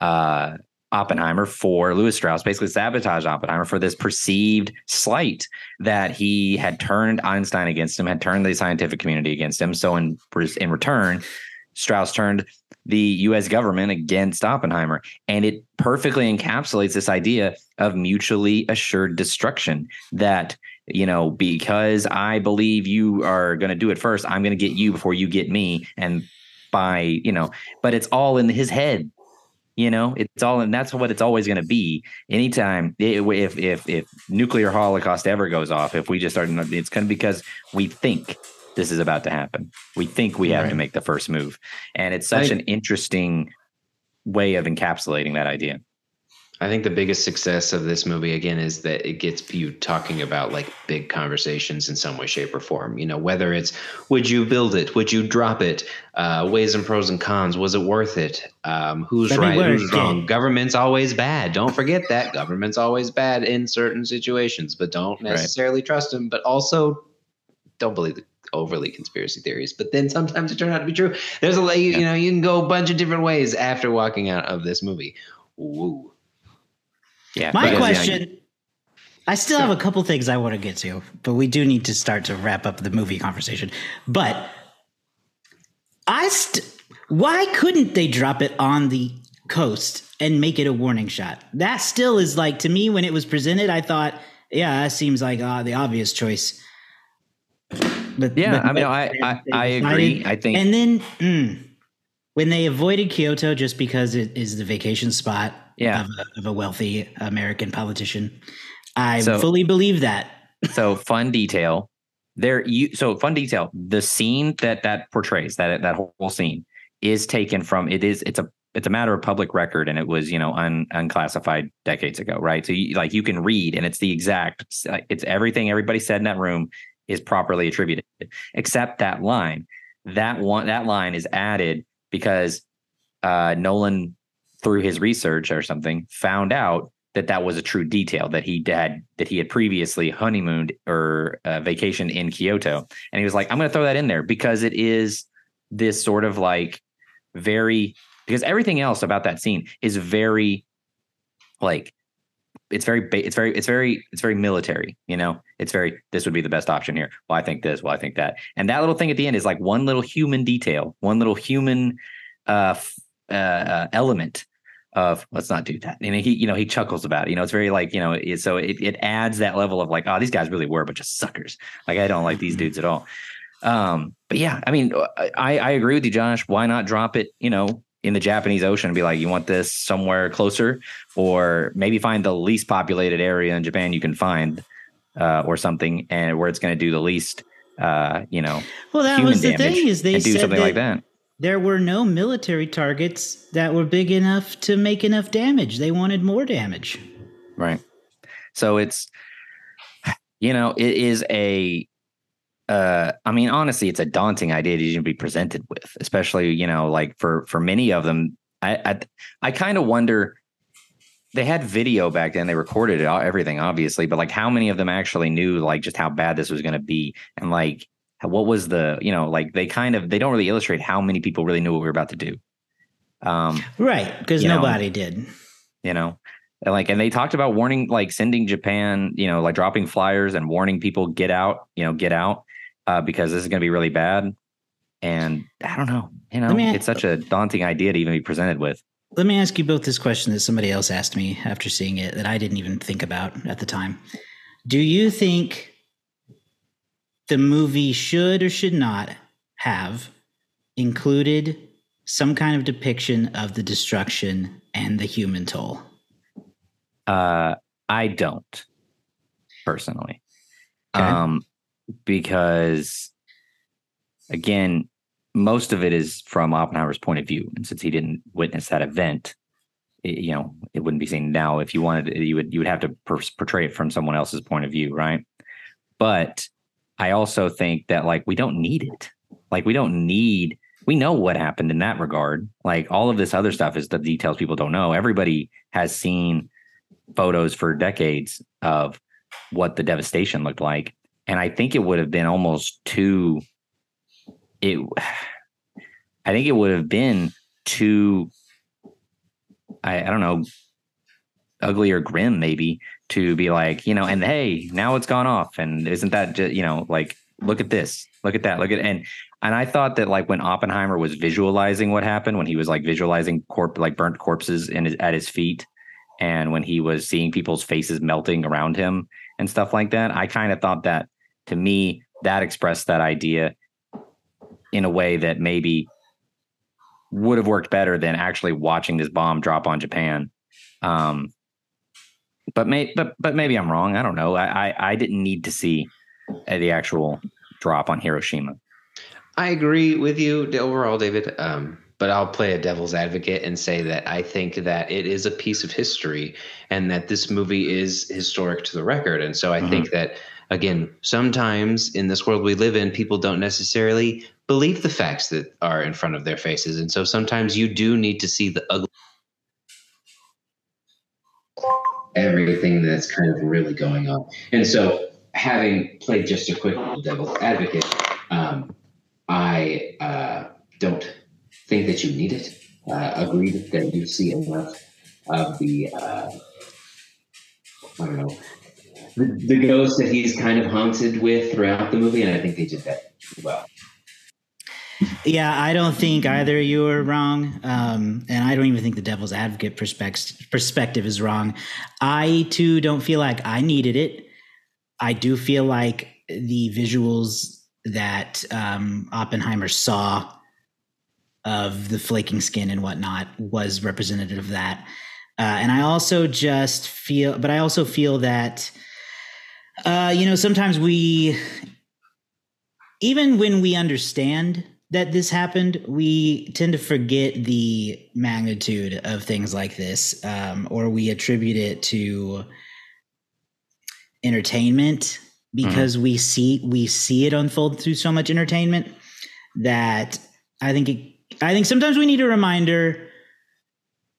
Oppenheimer for Louis Strauss, basically sabotaged Oppenheimer for this perceived slight that he had turned Einstein against him, had turned the scientific community against him. So in return, Strauss turned the U.S. government against Oppenheimer. And it perfectly encapsulates this idea of mutually assured destruction that, you know, because I believe you are going to do it first, I'm going to get you before you get me. And but it's all in his head, you know, it's all, and that's what it's always going to be. Anytime if nuclear holocaust ever goes off, if we just start, it's going to be because we think this is about to happen. We think we have to make the first move. And it's such an interesting way of encapsulating that idea. I think the biggest success of this movie, again, is that it gets you talking about like big conversations in some way, shape, or form. You know, whether it's, would you build it? Would you drop it? Ways and pros and cons. Was it worth it? Who's right? Who's wrong? Government's always bad. Don't forget that. Government's always bad in certain situations, but don't necessarily trust them. But also don't believe the overly conspiracy theories, but then sometimes it turned out to be true. There's a you know, you can go a bunch of different ways after walking out of this movie. Woo. Yeah. My question, I still have a couple things I want to get to, but we do need to start to wrap up the movie conversation. But why couldn't they drop it on the coast and make it a warning shot? That still is like, to me, when it was presented, I thought, yeah, that seems like the obvious choice. But, I agree. I think, and then when they avoided Kyoto just because it is the vacation spot of a wealthy American politician, I fully believe that. So fun detail there. The scene that portrays that whole scene is taken from it's a matter of public record, and it was, you know, unclassified decades ago, right? So you can read, and it's the exact, it's everything everybody said in that room is properly attributed, except that line. That line is added because Nolan, through his research or something, found out that was a true detail that he had previously honeymooned or vacationed in Kyoto, and he was like, "I'm going to throw that in there because it is this sort of like very, because everything else about that scene is very like." It's very military, you know, this would be the best option here. Well, I think this, well, I think that. And that little thing at the end is like one little human detail, one little human element of let's not do that. And he chuckles about it, you know, it's very like, you know, so it adds that level of like, oh, these guys really were a bunch of suckers. Like, I don't like these dudes at all. But yeah, I mean, I agree with you, Josh. Why not drop it, you know, in the Japanese Ocean and be like, you want this somewhere closer, or maybe find the least populated area in Japan you can find or something, and where it's going to do the least, you know, well, that was the thing, is they said something like that. There were no military targets that were big enough to make enough damage. They wanted more damage. Right. So it's, you know, it is a, I mean, honestly, it's a daunting idea to even be presented with, especially, you know, like for many of them, I kind of wonder, they had video back then, they recorded it, everything, obviously, but like how many of them actually knew like just how bad this was going to be? And like, what was the, you know, like they don't really illustrate how many people really knew what we were about to do. Right. Because nobody did, you know. And they talked about warning, like sending Japan, you know, like dropping flyers and warning people, get out, because this is going to be really bad. And I don't know, you know, it's such a daunting idea to even be presented with. Let me ask you both this question that somebody else asked me after seeing it that I didn't even think about at the time. Do you think the movie should or should not have included some kind of depiction of the destruction and the human toll? I don't, personally. Okay. Because, again, most of it is from Oppenheimer's point of view. And since he didn't witness that event, it wouldn't be seen now. If you wanted, you would have to portray it from someone else's point of view, right? But I also think that, we don't need it. We know what happened in that regard. All of this other stuff is the details people don't know. Everybody has seen photos for decades of what the devastation looked like. And I think it would have been too ugly or grim maybe to be and hey, now it's gone off. And isn't that just, look at this, look at that, look at, and I thought that when Oppenheimer was visualizing what happened, when he was visualizing burnt corpses at his feet, and when he was seeing people's faces melting around him and stuff like that, I kind of thought that, to me, that expressed that idea in a way that maybe would have worked better than actually watching this bomb drop on Japan. But maybe I'm wrong. I don't know. I didn't need to see the actual drop on Hiroshima. I agree with you overall, David. But I'll play a devil's advocate and say that I think that it is a piece of history and that this movie is historic to the record. And so I think that, again, sometimes in this world we live in, people don't necessarily believe the facts that are in front of their faces. And so sometimes you do need to see the ugly, everything that's kind of really going on. And so, having played just a quick devil's advocate, I don't think that you need it. Agreed that you see enough of the ghost that he's kind of haunted with throughout the movie, and I think they did that well. Yeah, I don't think either of you are wrong, and I don't even think the devil's advocate perspective is wrong. I, too, don't feel like I needed it. I do feel like the visuals that Oppenheimer saw of the flaking skin and whatnot was representative of that. And I also just feel, but I also feel that, sometimes we, even when we understand that this happened, we tend to forget the magnitude of things like this, or we attribute it to entertainment because we see it unfold through so much entertainment that I think sometimes we need a reminder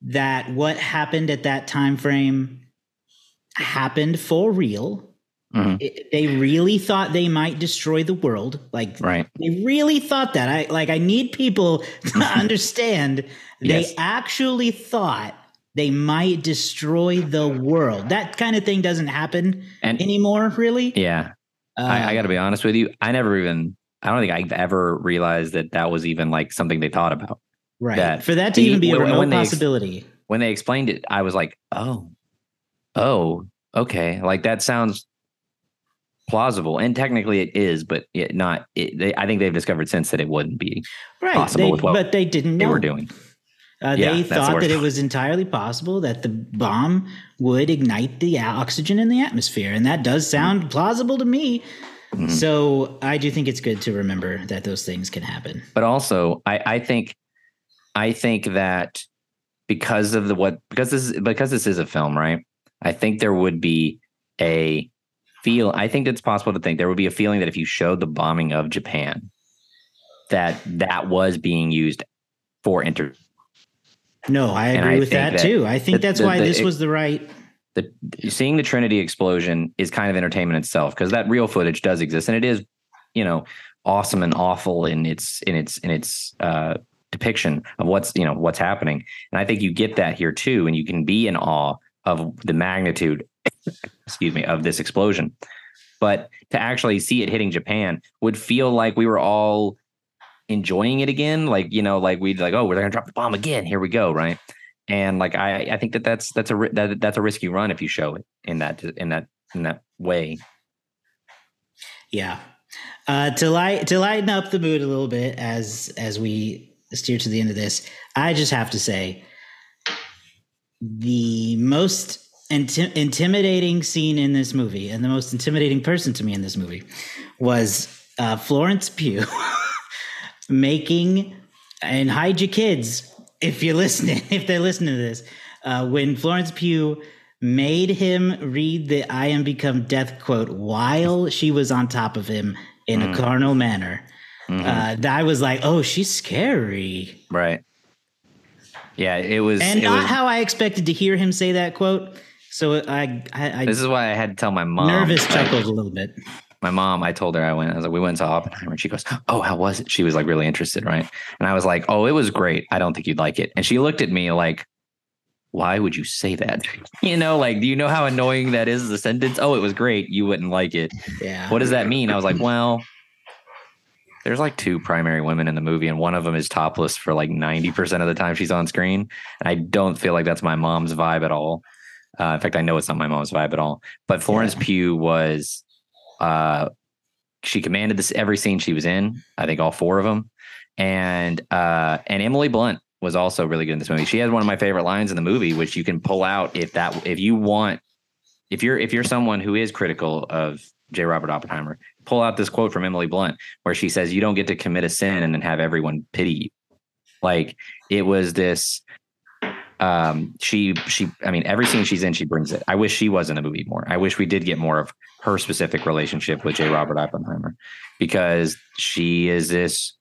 that what happened at that time frame happened for real. Mm-hmm. They really thought they might destroy the world. Right. They really thought that. I need people to understand They actually thought they might destroy the world. That kind of thing doesn't happen anymore, really. Yeah. I got to be honest with you. I don't think I've ever realized that was even something they thought about. Right. For that to even be a remote possibility. When they explained it, I was like, oh, okay. That sounds plausible, and technically it is, but I think they've discovered since that it wouldn't be possible with what they didn't know. They were doing. They thought that it was entirely possible that the bomb would ignite the oxygen in the atmosphere, and that does sound plausible to me. Mm-hmm. So I do think it's good to remember that those things can happen. But also, I think that because this is a film, right? I think there would be I think it's possible to think there would be a feeling that if you showed the bombing of Japan, that was being used for entertainment. No, I agree with that too. I think that's why this was the right. Seeing the Trinity explosion is kind of entertainment itself, because that real footage does exist, and it is, awesome and awful in its depiction of what's happening. And I think you get that here too, and you can be in awe of the magnitude. Excuse me, of this explosion. But to actually see it hitting Japan would feel like we were all enjoying it again. We're going to drop the bomb again. Here we go. Right. And like I think that's a risky run if you show it in that way. Yeah. To lighten up the mood a little bit as we steer to the end of this, I just have to say the most intimidating scene in this movie and the most intimidating person to me in this movie was Florence Pugh making, and hide your kids if you're listening, if they're listening to this, when Florence Pugh made him read the "I am become death" quote while she was on top of him in a carnal manner. Mm-hmm. I was like, oh, she's scary. Right. Yeah, it was. And it was how I expected to hear him say that quote. So I this is why I had to tell my mom. Nervous chuckled a little bit. My mom, I told her I was like, we went to Oppenheimer, and she goes, oh, how was it? She was like really interested, right? And I was like, oh, it was great. I don't think you'd like it. And she looked at me like, why would you say that? You know, like, do you know how annoying that is as a sentence? Oh, it was great. You wouldn't like it. Yeah. What does that mean? I was like, well, there's like two primary women in the movie, and one of them is topless for like 90% of the time she's on screen. And I don't feel like that's my mom's vibe at all. In fact, I know it's not my mom's vibe at all. But Florence Pugh was... she commanded this every scene she was in. I think all four of them, and Emily Blunt was also really good in this movie. She had one of my favorite lines in the movie, which you can pull out if you're someone who is critical of J. Robert Oppenheimer. Pull out this quote from Emily Blunt where she says, "You don't get to commit a sin and then have everyone pity you." Like it was this. I mean, every scene she's in, she brings it. I wish she was in the movie more. I wish we did get more of her specific relationship with J. Robert Oppenheimer, because she is this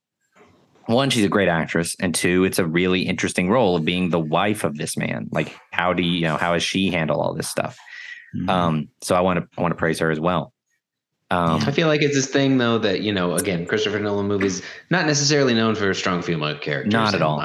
one, she's a great actress, and two, it's a really interesting role of being the wife of this man. Like, how does she handle all this stuff? Mm-hmm. So I want to praise her as well. I feel like it's this thing though that, you know, again, Christopher Nolan movies not necessarily known for strong female characters. Not at all.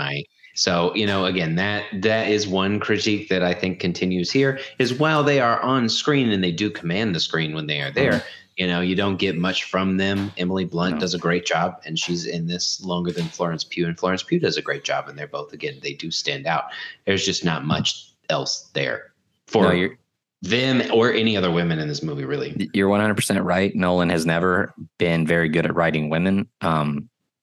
So, you know, again, that is one critique that I think continues here is while they are on screen and they do command the screen when they are there, you know, you don't get much from them. Emily Blunt does a great job, and she's in this longer than Florence Pugh, and Florence Pugh does a great job, and they're both, again, they do stand out. There's just not much else there for them or any other women in this movie, really. You're 100% right. Nolan has never been very good at writing women.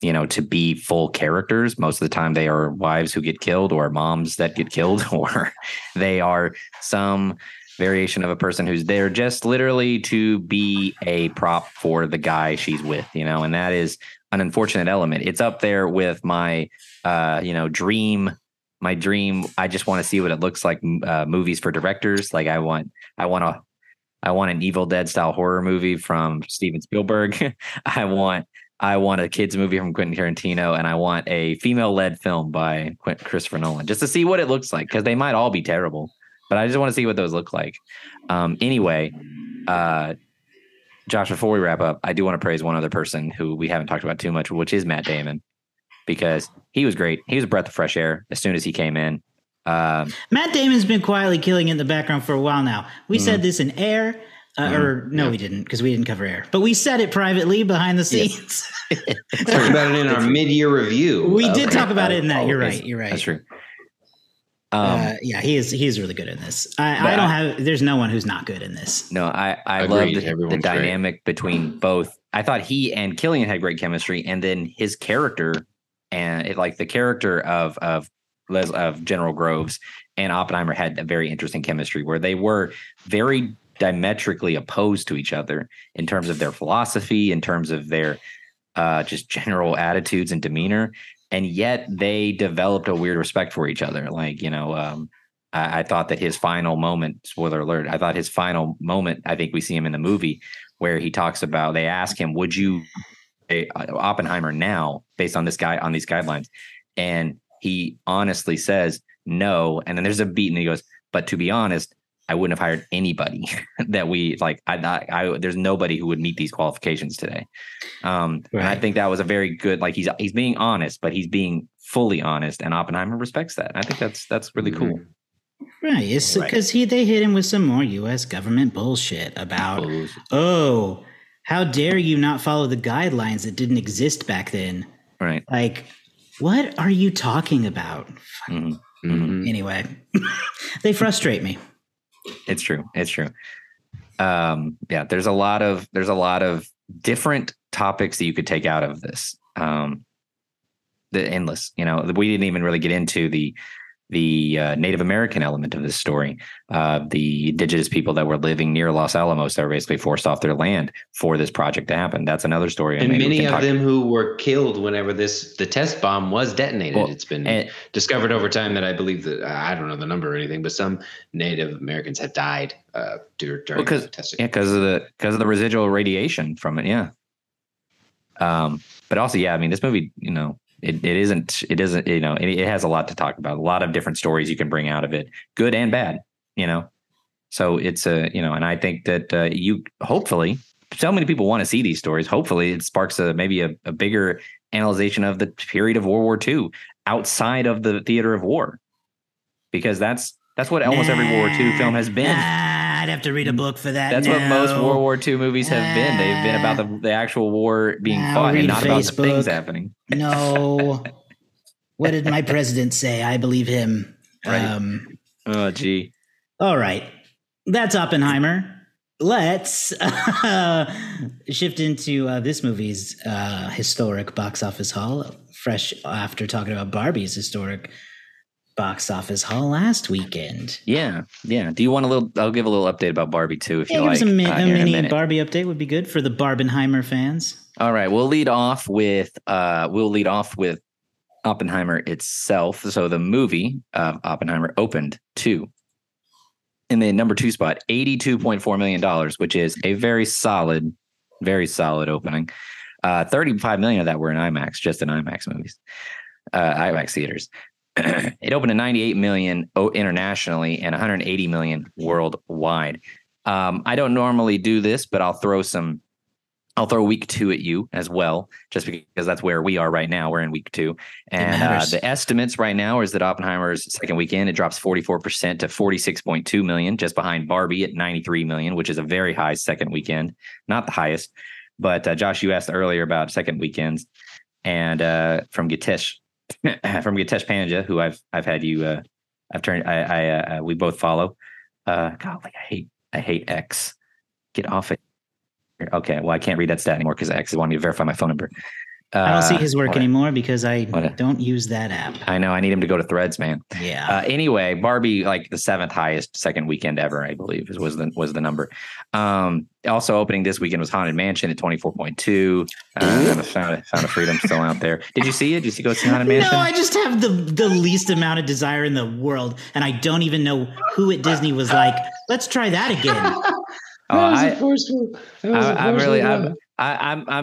You know, to be full characters. Most of the time they are wives who get killed or moms that get killed, or they are some variation of a person who's there just literally to be a prop for the guy she's with, you know, and that is an unfortunate element. It's up there with my, dream. I just want to see what it looks like, movies for directors. Like I want an Evil Dead style horror movie from Steven Spielberg. I want a kids movie from Quentin Tarantino, and I want a female-led film by Christopher Nolan, just to see what it looks like, because they might all be terrible, but I just want to see what those look like. Anyway, Josh, before we wrap up, I do want to praise one other person who we haven't talked about too much, which is Matt Damon, because he was great. He was a breath of fresh air as soon as he came in. Matt Damon's been quietly killing in the background for a while now. We said this in Air. We didn't, because we didn't cover Air, but we said it privately behind the scenes. Yeah. Talked about it in our mid-year review. We did talk about it in that. You're right. That's true. He's really good in this. There's no one who's not good in this. No, I love the dynamic between both. I thought he and Cillian had great chemistry, and then his character and the character of General Groves and Oppenheimer had a very interesting chemistry where they were very diametrically opposed to each other in terms of their philosophy, in terms of their just general attitudes and demeanor, and yet they developed a weird respect for each other. I thought that his final moment, spoiler alert, I think we see him in the movie where he talks about, they ask him, would you Oppenheimer now based on this guy, on these guidelines, and he honestly says no, and then there's a beat and he goes, but to be honest, I wouldn't have hired anybody that we like. There's nobody who would meet these qualifications today. And I think that was a very good, he's being honest, but he's being fully honest, and Oppenheimer respects that. And I think that's really cool. Right. It's because they hit him with some more U.S. government bullshit about, oh, how dare you not follow the guidelines that didn't exist back then. Right. Like, what are you talking about? Mm-hmm. Mm-hmm. Anyway, they frustrate me. It's true. It's true. Yeah, there's a lot of different topics that you could take out of this. The endless, we didn't even really get into the Native American element of this story, the indigenous people that were living near Los Alamos that were basically forced off their land for this project to happen. That's another story. And many of them who were killed whenever the test bomb was detonated. Well, it's been discovered over time that I believe that, I don't know the number or anything, but some Native Americans have died during the testing. Yeah, because of the residual radiation from it. Yeah. But also, yeah, I mean, this movie, It has a lot to talk about, a lot of different stories you can bring out of it, good and bad, So it's and I think that you hopefully, so many people want to see these stories. Hopefully it sparks maybe a bigger analyzation of the period of World War II outside of the theater of war, because that's what almost every World War II film has been. I'd have to read a book for that. That's what most World War II movies have been. They've been about the actual war being fought and not about the things happening. No. What did my president say? I believe him. Right. Oh, gee. All right. That's Oppenheimer. Let's shift into this movie's historic box office haul, fresh after talking about Barbie's historic box office haul last weekend. Yeah. Do you want I'll give a little update about Barbie too, if you like. A mini Barbie update would be good for the Barbenheimer fans. All right, we'll lead off with Oppenheimer itself. So the movie of Oppenheimer opened in the number 2 spot, $82.4 million, which is a very solid opening. 35 million of that were in IMAX, just in IMAX movies. IMAX theaters. It opened at 98 million internationally and 180 million worldwide. I don't normally do this, but I'll throw week 2 at you as well, just because that's where we are right now. We're in week 2. And the estimates right now is that Oppenheimer's second weekend, it drops 44% to 46.2 million, just behind Barbie at 93 million, which is a very high second weekend, not the highest. But Josh, you asked earlier about second weekends, and from Gitesh Panja, who I've had you, we both follow. Golly, I hate X. Get off it. Okay, well, I can't read that stat anymore because X is wanting me to verify my phone number. I don't see his work anymore because I don't use that app. I know, I need him to go to Threads, man. Yeah. Anyway, Barbie, like the 7th highest second weekend ever, I believe, was the number. Also opening this weekend was Haunted Mansion at 24.2. Sound of Freedom still out there. Did you see it? Did you go see Haunted Mansion? No, I just have the least amount of desire in the world, and I don't even know who at Disney was like, let's try that again. I'm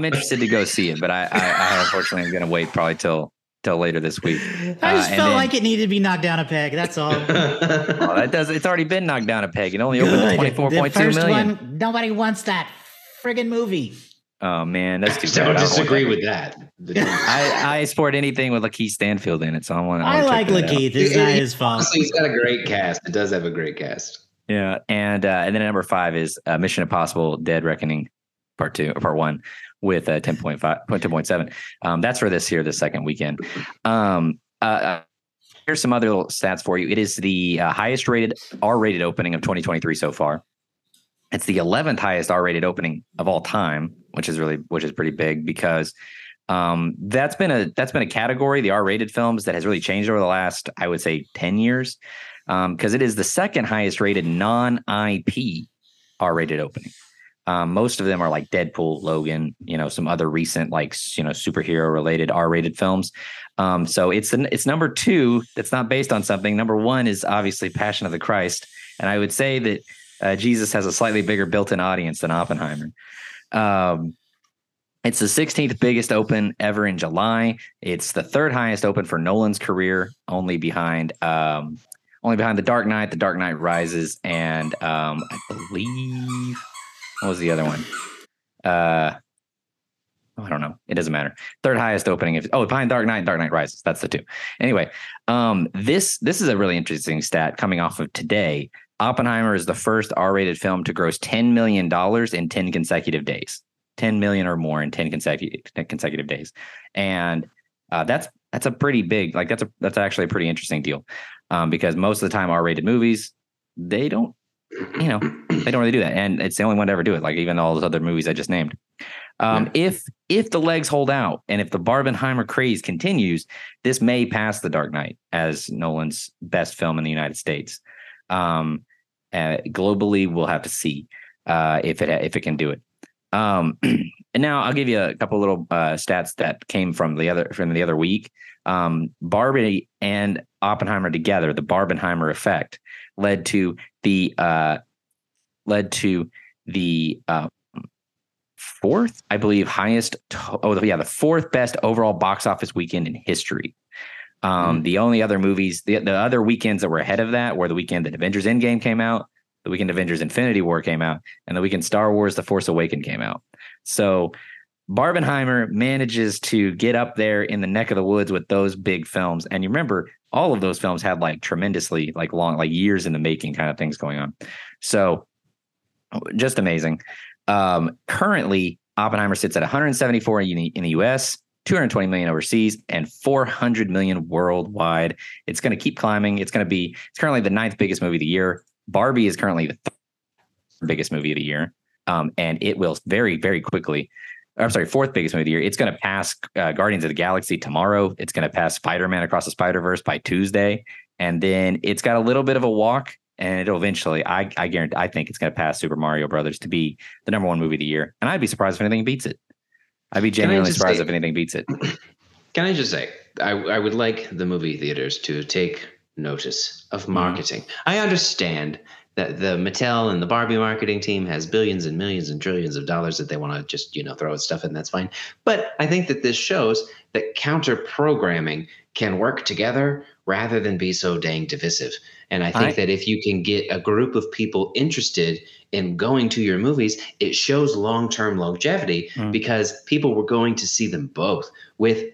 interested to go see it, but I unfortunately am going to wait probably till later this week. I just felt like it needed to be knocked down a peg. That's all. Well, it's already been knocked down a peg. It only opened 24.2 million. Nobody wants that friggin' movie. Oh man, that's too bad. I disagree with that. I support anything with Lakeith Stanfield in it, so I like Lakeith. It's not his fault. He's got a great cast. It does have a great cast. Yeah, and then number 5 is Mission Impossible: Dead Reckoning, Part 1, with 10.7. That's for this here, the second weekend. Here's some other little stats for you. It is the highest rated R-rated opening of 2023 so far. It's the 11th highest R-rated opening of all time, which is pretty big because that's been a category, the R-rated films, that has really changed over the last, I would say, 10 years. Because it is the second highest rated non-IP R-rated opening. Most of them are like Deadpool, Logan, some other recent superhero related R-rated films. So it's number 2 that's not based on something. Number 1 is obviously Passion of the Christ. And I would say that Jesus has a slightly bigger built-in audience than Oppenheimer. It's the 16th biggest open ever in July. It's the 3rd highest open for Nolan's career, only behind The Dark Knight, The Dark Knight Rises, and I believe, what was the other one? I don't know. It doesn't matter. 3rd highest opening. Behind Dark Knight and Dark Knight Rises. That's the 2. Anyway, this is a really interesting stat coming off of today. Oppenheimer is the first R-rated film to gross $10 million in 10 consecutive days. 10 million or more in 10 consecutive days. And that's a pretty big, that's actually a pretty interesting deal. because most of the time R-rated movies, they don't, you know, they don't really do that. And it's the only one to ever do it. Like even all those other movies I just named. If the legs hold out and if the Barbenheimer craze continues, this may pass The Dark Knight as Nolan's best film in the United States. Globally, we'll have to see if it can do it. And now I'll give you a couple little stats that came from the other week. Barbie and Oppenheimer together, the Barbenheimer effect, led to the fourth, I believe, the fourth best overall box office weekend in history. The only other movies, the other weekends that were ahead of that were the weekend that Avengers Endgame came out, the weekend Avengers Infinity War came out, and the weekend Star Wars The Force Awakens came out. So Barbenheimer manages to get up there in the neck of the woods with those big films. And you remember, all of those films had tremendously long years in the making kind of things going on. So just amazing. Currently, Oppenheimer sits at 174 in the US, 220 million overseas, and 400 million worldwide. It's going to keep climbing. It's currently the 9th biggest movie of the year. Barbie is currently the 3rd biggest movie of the year. And it will very, very quickly. I'm sorry, 4th biggest movie of the year. It's going to pass Guardians of the Galaxy tomorrow. It's going to pass Spider-Man Across the Spider-Verse by Tuesday. And then it's got a little bit of a walk, and it'll eventually, I guarantee, I think it's going to pass Super Mario Brothers to be the number 1 movie of the year. And I'd be surprised if anything beats it. I'd be genuinely surprised if anything beats it. Can I just say, I would like the movie theaters to take notice of marketing. I understand that the Mattel and the Barbie marketing team has billions and millions and trillions of dollars that they want to just, throw at stuff in. That's fine. But I think that this shows that counter programming can work together rather than be so dang divisive. And I think that if you can get a group of people interested in going to your movies, it shows long-term longevity because people were going to see them both with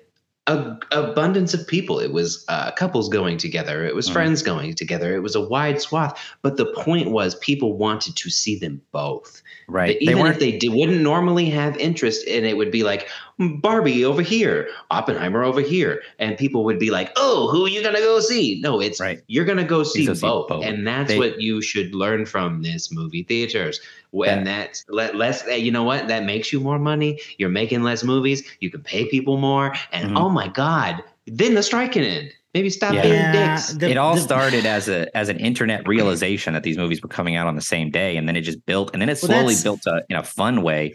abundance of people. It was couples going together. It was friends going together. It was a wide swath. But the point was people wanted to see them both. Right. Even if they wouldn't normally have interest, and it would be like Barbie over here, Oppenheimer over here. And people would be like, oh, who are you going to go see? No, it's right. You're going to go see both. And that's what you should learn from this movie theaters. And that's less, you know what? That makes you more money. You're making less movies. You can pay people more. And oh my God, then the strike can end. Maybe stop being dicks. It all started as an internet realization that these movies were coming out on the same day. And then it just built, and then it slowly built in a fun way.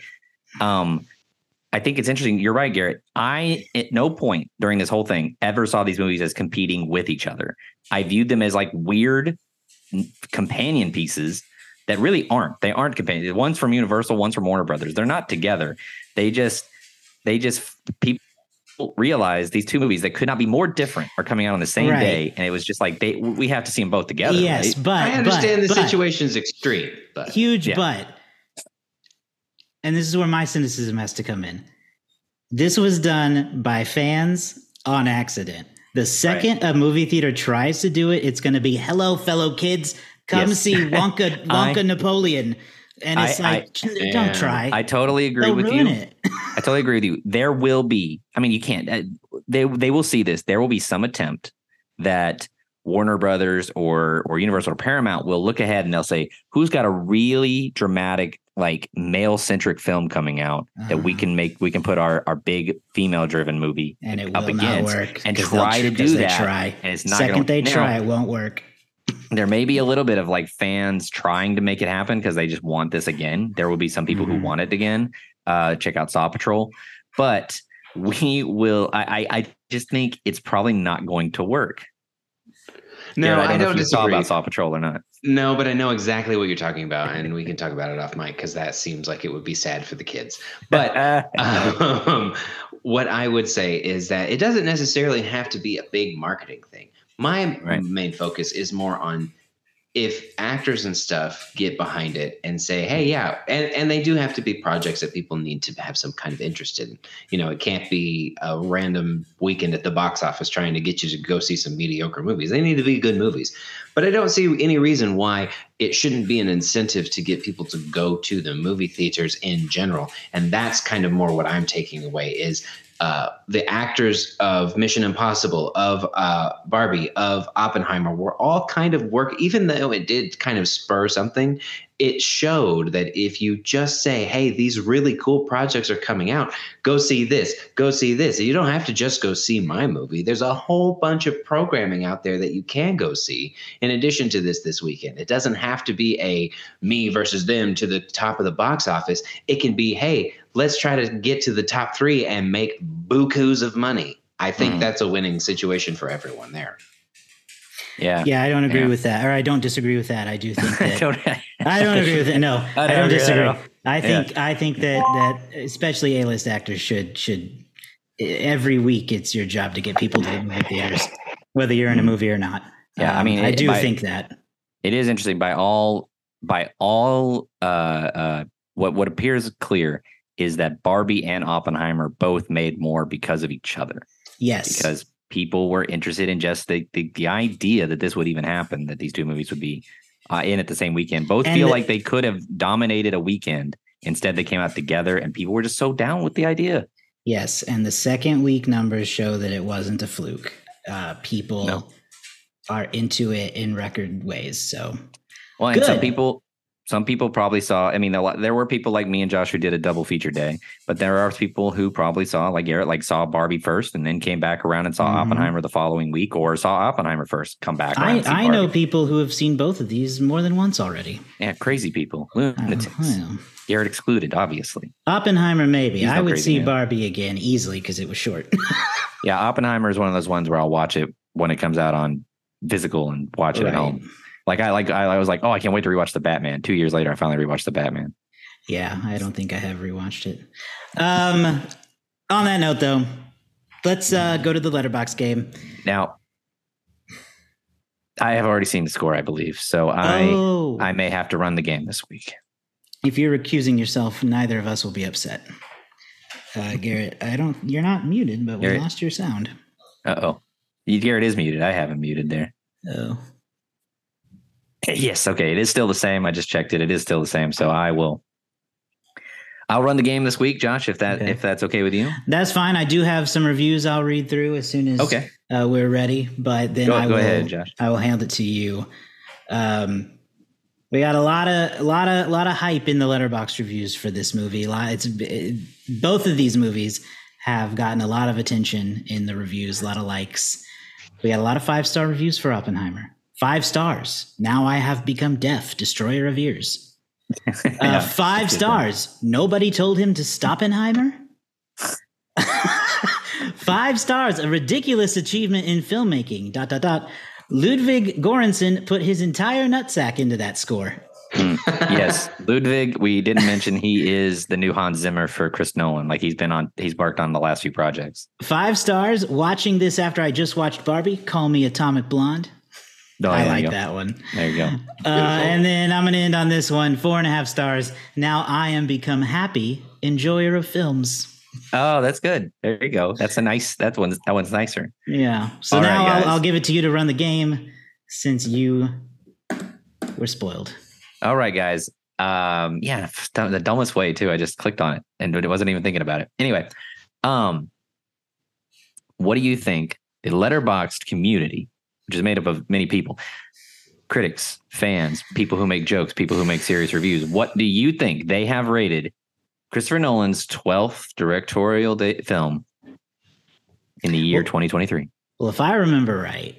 I think it's interesting. You're right, Garrett. I, at no point during this whole thing, ever saw these movies as competing with each other. I viewed them as like weird companion pieces that really aren't. They aren't companion. One's from Universal, one's from Warner Brothers. They're not together. They just people realize these two movies that could not be more different are coming out on the same day, and it was just like we have to see them both together. Yes, right? But I understand the situation's extreme, but huge but. And this is where my cynicism has to come in. This was done by fans on accident. The second a movie theater tries to do it, it's going to be, hello, fellow kids, come see Wonka, Napoleon. And it's don't try. I totally agree with you. I totally agree with you. There will be, you can't, they will see this. There will be some attempt that Warner Brothers or Universal or Paramount will look ahead and they'll say, who's got a really dramatic, like male centric film coming out that we can put our big female driven movie and it up will against not work and try to do that. And it's not it won't work. There may be a little bit of like fans trying to make it happen because they just want this again. There will be some people who want it again. Check out Saw Patrol, but we will. I just think it's probably not going to work. No, Garrett, I don't know if you saw about Saw Patrol or not. No, but I know exactly what you're talking about, and we can talk about it off mic because that seems like it would be sad for the kids. But what I would say is that it doesn't necessarily have to be a big marketing thing. My main focus is more on if actors and stuff get behind it and say, hey, and they do have to be projects that people need to have some kind of interest in. It can't be a random weekend at the box office trying to get you to go see some mediocre movies. They need to be good movies. But I don't see any reason why it shouldn't be an incentive to get people to go to the movie theaters in general. And that's kind of more what I'm taking away is the actors of Mission Impossible, of Barbie, of Oppenheimer were all kind of work, even though it did kind of spur something, it showed that if you just say, hey, these really cool projects are coming out, go see this, go see this. You don't have to just go see my movie. There's a whole bunch of programming out there that you can go see in addition to this weekend. It doesn't have to be a me versus them to the top of the box office. It can be, hey, let's try to get to the top three and make bukus of money. I think that's a winning situation for everyone there. Yeah. Yeah, I don't agree with that. Or I don't disagree with that. I do think that I don't agree with it. No, I don't disagree. I think that especially A-list actors should every week it's your job to get people to the movie theaters, whether you're in a movie or not. Yeah, I mean, I think that it is interesting by all what appears clear is that Barbie and Oppenheimer both made more because of each other. Yes. Because people were interested in just the idea that this would even happen, that these two movies would be in at the same weekend. Both feel like they could have dominated a weekend. Instead, they came out together and people were just so down with the idea. Yes. And the second week numbers show that it wasn't a fluke. People are into it in record ways. So, well, and some people probably saw, I mean, there were people like me and Josh who did a double feature day, but there are people who probably saw, like Garrett, saw Barbie first and then came back around and saw Oppenheimer the following week, or saw Oppenheimer first, come back around. I know people who have seen both of these more than once already. Yeah, crazy people. Lunatics. Garrett excluded, obviously. Oppenheimer, maybe. I would see Barbie again easily because it was short. Yeah, Oppenheimer is one of those ones where I'll watch it when it comes out on physical and watch it at home. I was like, oh, I can't wait to rewatch The Batman. 2 years later, I finally rewatched The Batman. Yeah, I don't think I have rewatched it. On that note, though, let's go to the Letterboxd game. Now, I have already seen the score, I believe, so I may have to run the game this week. If you're recusing yourself, neither of us will be upset. Garrett, you're not muted, but we lost your sound. Uh-oh. Garrett is muted. I have him muted there. Oh. Yes. Okay. It is still the same. I just checked it. It is still the same. So I'll run the game this week, Josh, if that's okay with you. That's fine. I do have some reviews I'll read through as soon as we're ready, but then go ahead, Josh. I will hand it to you. We got a lot of hype in the Letterboxd reviews for this movie. Both of these movies have gotten a lot of attention in the reviews, a lot of likes. We got a lot of 5-star reviews for Oppenheimer. 5 stars. Now I have become deaf. Destroyer of ears. 5 stars. Nobody told him to Stoppenheimer. 5 stars. A ridiculous achievement in filmmaking. ... Ludwig Gorenson put his entire nutsack into that score. Yes, Ludwig. We didn't mention he is the new Hans Zimmer for Chris Nolan. He's barked on the last few projects. 5 stars. Watching this after I just watched Barbie. Call me Atomic Blonde. No, I like that one. There you go. And then I'm going to end on this one. 4.5 stars. Now I am become happy enjoyer of films. Oh, that's good. There you go. That's a nice. That one's nicer. Yeah. So all now right, I'll give it to you to run the game since you were spoiled. All right, guys. Yeah, the dumbest way too. I just clicked on it and it wasn't even thinking about it. Anyway, what do you think the Letterboxd community, which is made up of many people, critics, fans, people who make jokes, people who make serious reviews, what do you think they have rated Christopher Nolan's 12th directorial film in the year 2023? Well, if I remember right,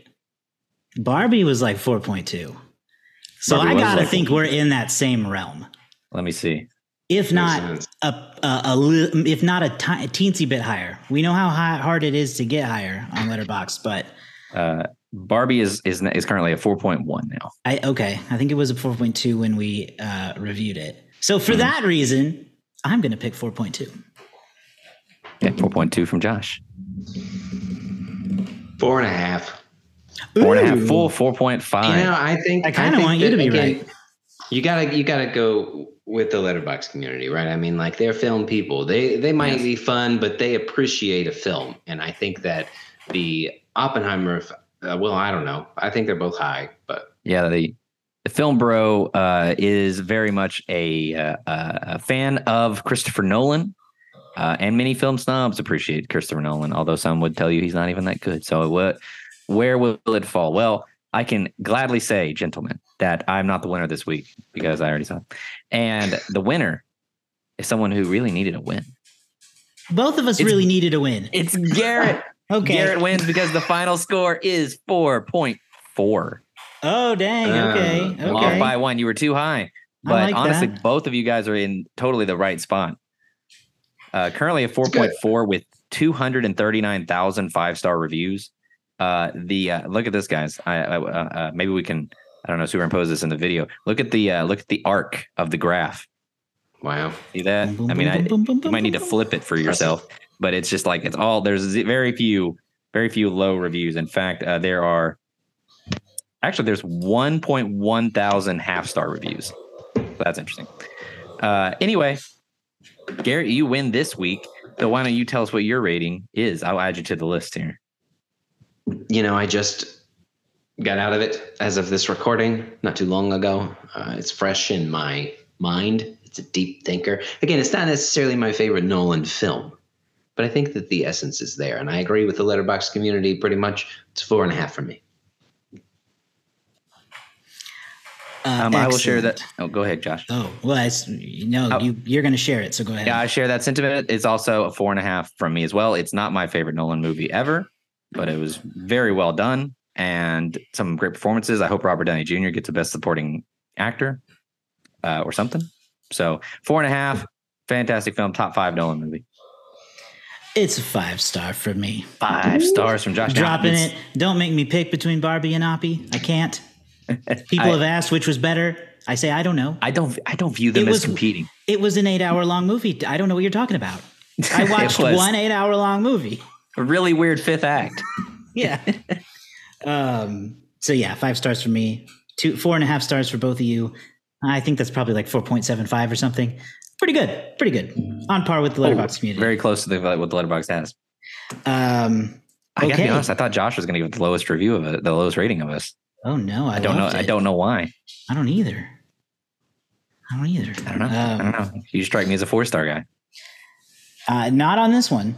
Barbie was like 4.2. So I got to think we're in that same realm. Let me see. If not a teensy bit higher. We know how hard it is to get higher on Letterboxd, but... Barbie is currently a 4.1 now. I think it was a 4.2 when we reviewed it. So for that reason, I'm going to pick 4.2. Yeah, 4.2 from Josh. 4.5. Ooh. 4.5. Full 4.5. You know, I kind of want you to be right. You gotta go with the Letterboxd community, right? I mean, they're film people. They might be fun, but they appreciate a film, and I think that the Oppenheimer. Well, I don't know. I think they're both high, but yeah, the film bro is very much a fan of Christopher Nolan And many film snobs appreciate Christopher Nolan, although some would tell you he's not even that good. So where will it fall? Well, I can gladly say, gentlemen, that I'm not the winner this week because I already saw it. And the winner is someone who really needed a win. Both of us really needed a win. It's Garrett. Okay. Garrett wins because the final score is 4.4. Oh, dang. Okay. Off by one. You were too high. But like honestly, that. Both of you guys are in totally the right spot. Currently a 4.4 with 239,000 five-star reviews. Look at this, guys. I maybe we can, I don't know, superimpose this in the video. Look at the arc of the graph. Wow. See that? You might need to flip it for yourself, but it's just like, there's very few low reviews. In fact, there's 1.1 thousand half-star reviews. So that's interesting. Anyway, Garrett, you win this week. So why don't you tell us what your rating is? I'll add you to the list here. You know, I just got out of it as of this recording not too long ago. It's fresh in my mind. It's a deep thinker. Again, it's not necessarily my favorite Nolan film, but I think that the essence is there. And I agree with the Letterboxd community pretty much. It's 4.5 for me. I will share that. Oh, go ahead, Josh. Oh, well, you're going to share it, so go ahead. Yeah, I share that sentiment. It's also a 4.5 from me as well. It's not my favorite Nolan movie ever, but it was very well done and some great performances. I hope Robert Downey Jr. gets the best supporting actor or something. So 4.5, fantastic film, top 5 Nolan movie. It's a 5-star for me. 5 stars from Josh. Dropping it. Don't make me pick between Barbie and Oppie. I can't. People have asked which was better. I say, I don't know. I don't view them as competing. It was an 8-hour long movie. I don't know what you're talking about. I watched one 8-hour long movie. A really weird fifth act. Yeah. So yeah, 5 stars for me. 4.5 stars for both of you. I think that's probably like 4.75 or something. Pretty good. On par with the Letterboxd community. Very close to what the Letterboxd has. I gotta be honest. I thought Josh was going to give the lowest review of it, the lowest rating of us. Oh no! I don't know. It. I don't know why. I don't either. I don't know. You strike me as a 4-star guy. Not on this one.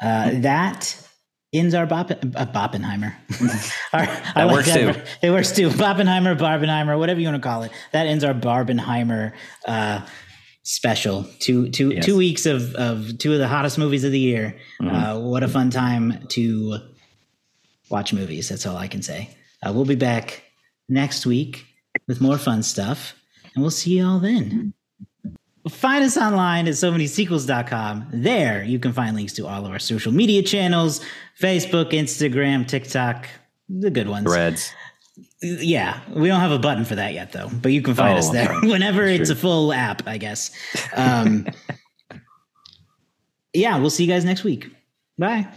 That ends our Barbenheimer. That works too. It works too. Barbenheimer, whatever you want to call it. That ends our Barbenheimer special. Two weeks of two of the hottest movies of the year. Mm-hmm. What a fun time to watch movies. That's all I can say. We'll be back next week with more fun stuff, and we'll see you all then. Find us online at SoManySequels.com. There you can find links to all of our social media channels, Facebook, Instagram, TikTok, the good ones. Threads. Yeah. We don't have a button for that yet, though. But you can find us there whenever it's a full app, I guess. Yeah, we'll see you guys next week. Bye.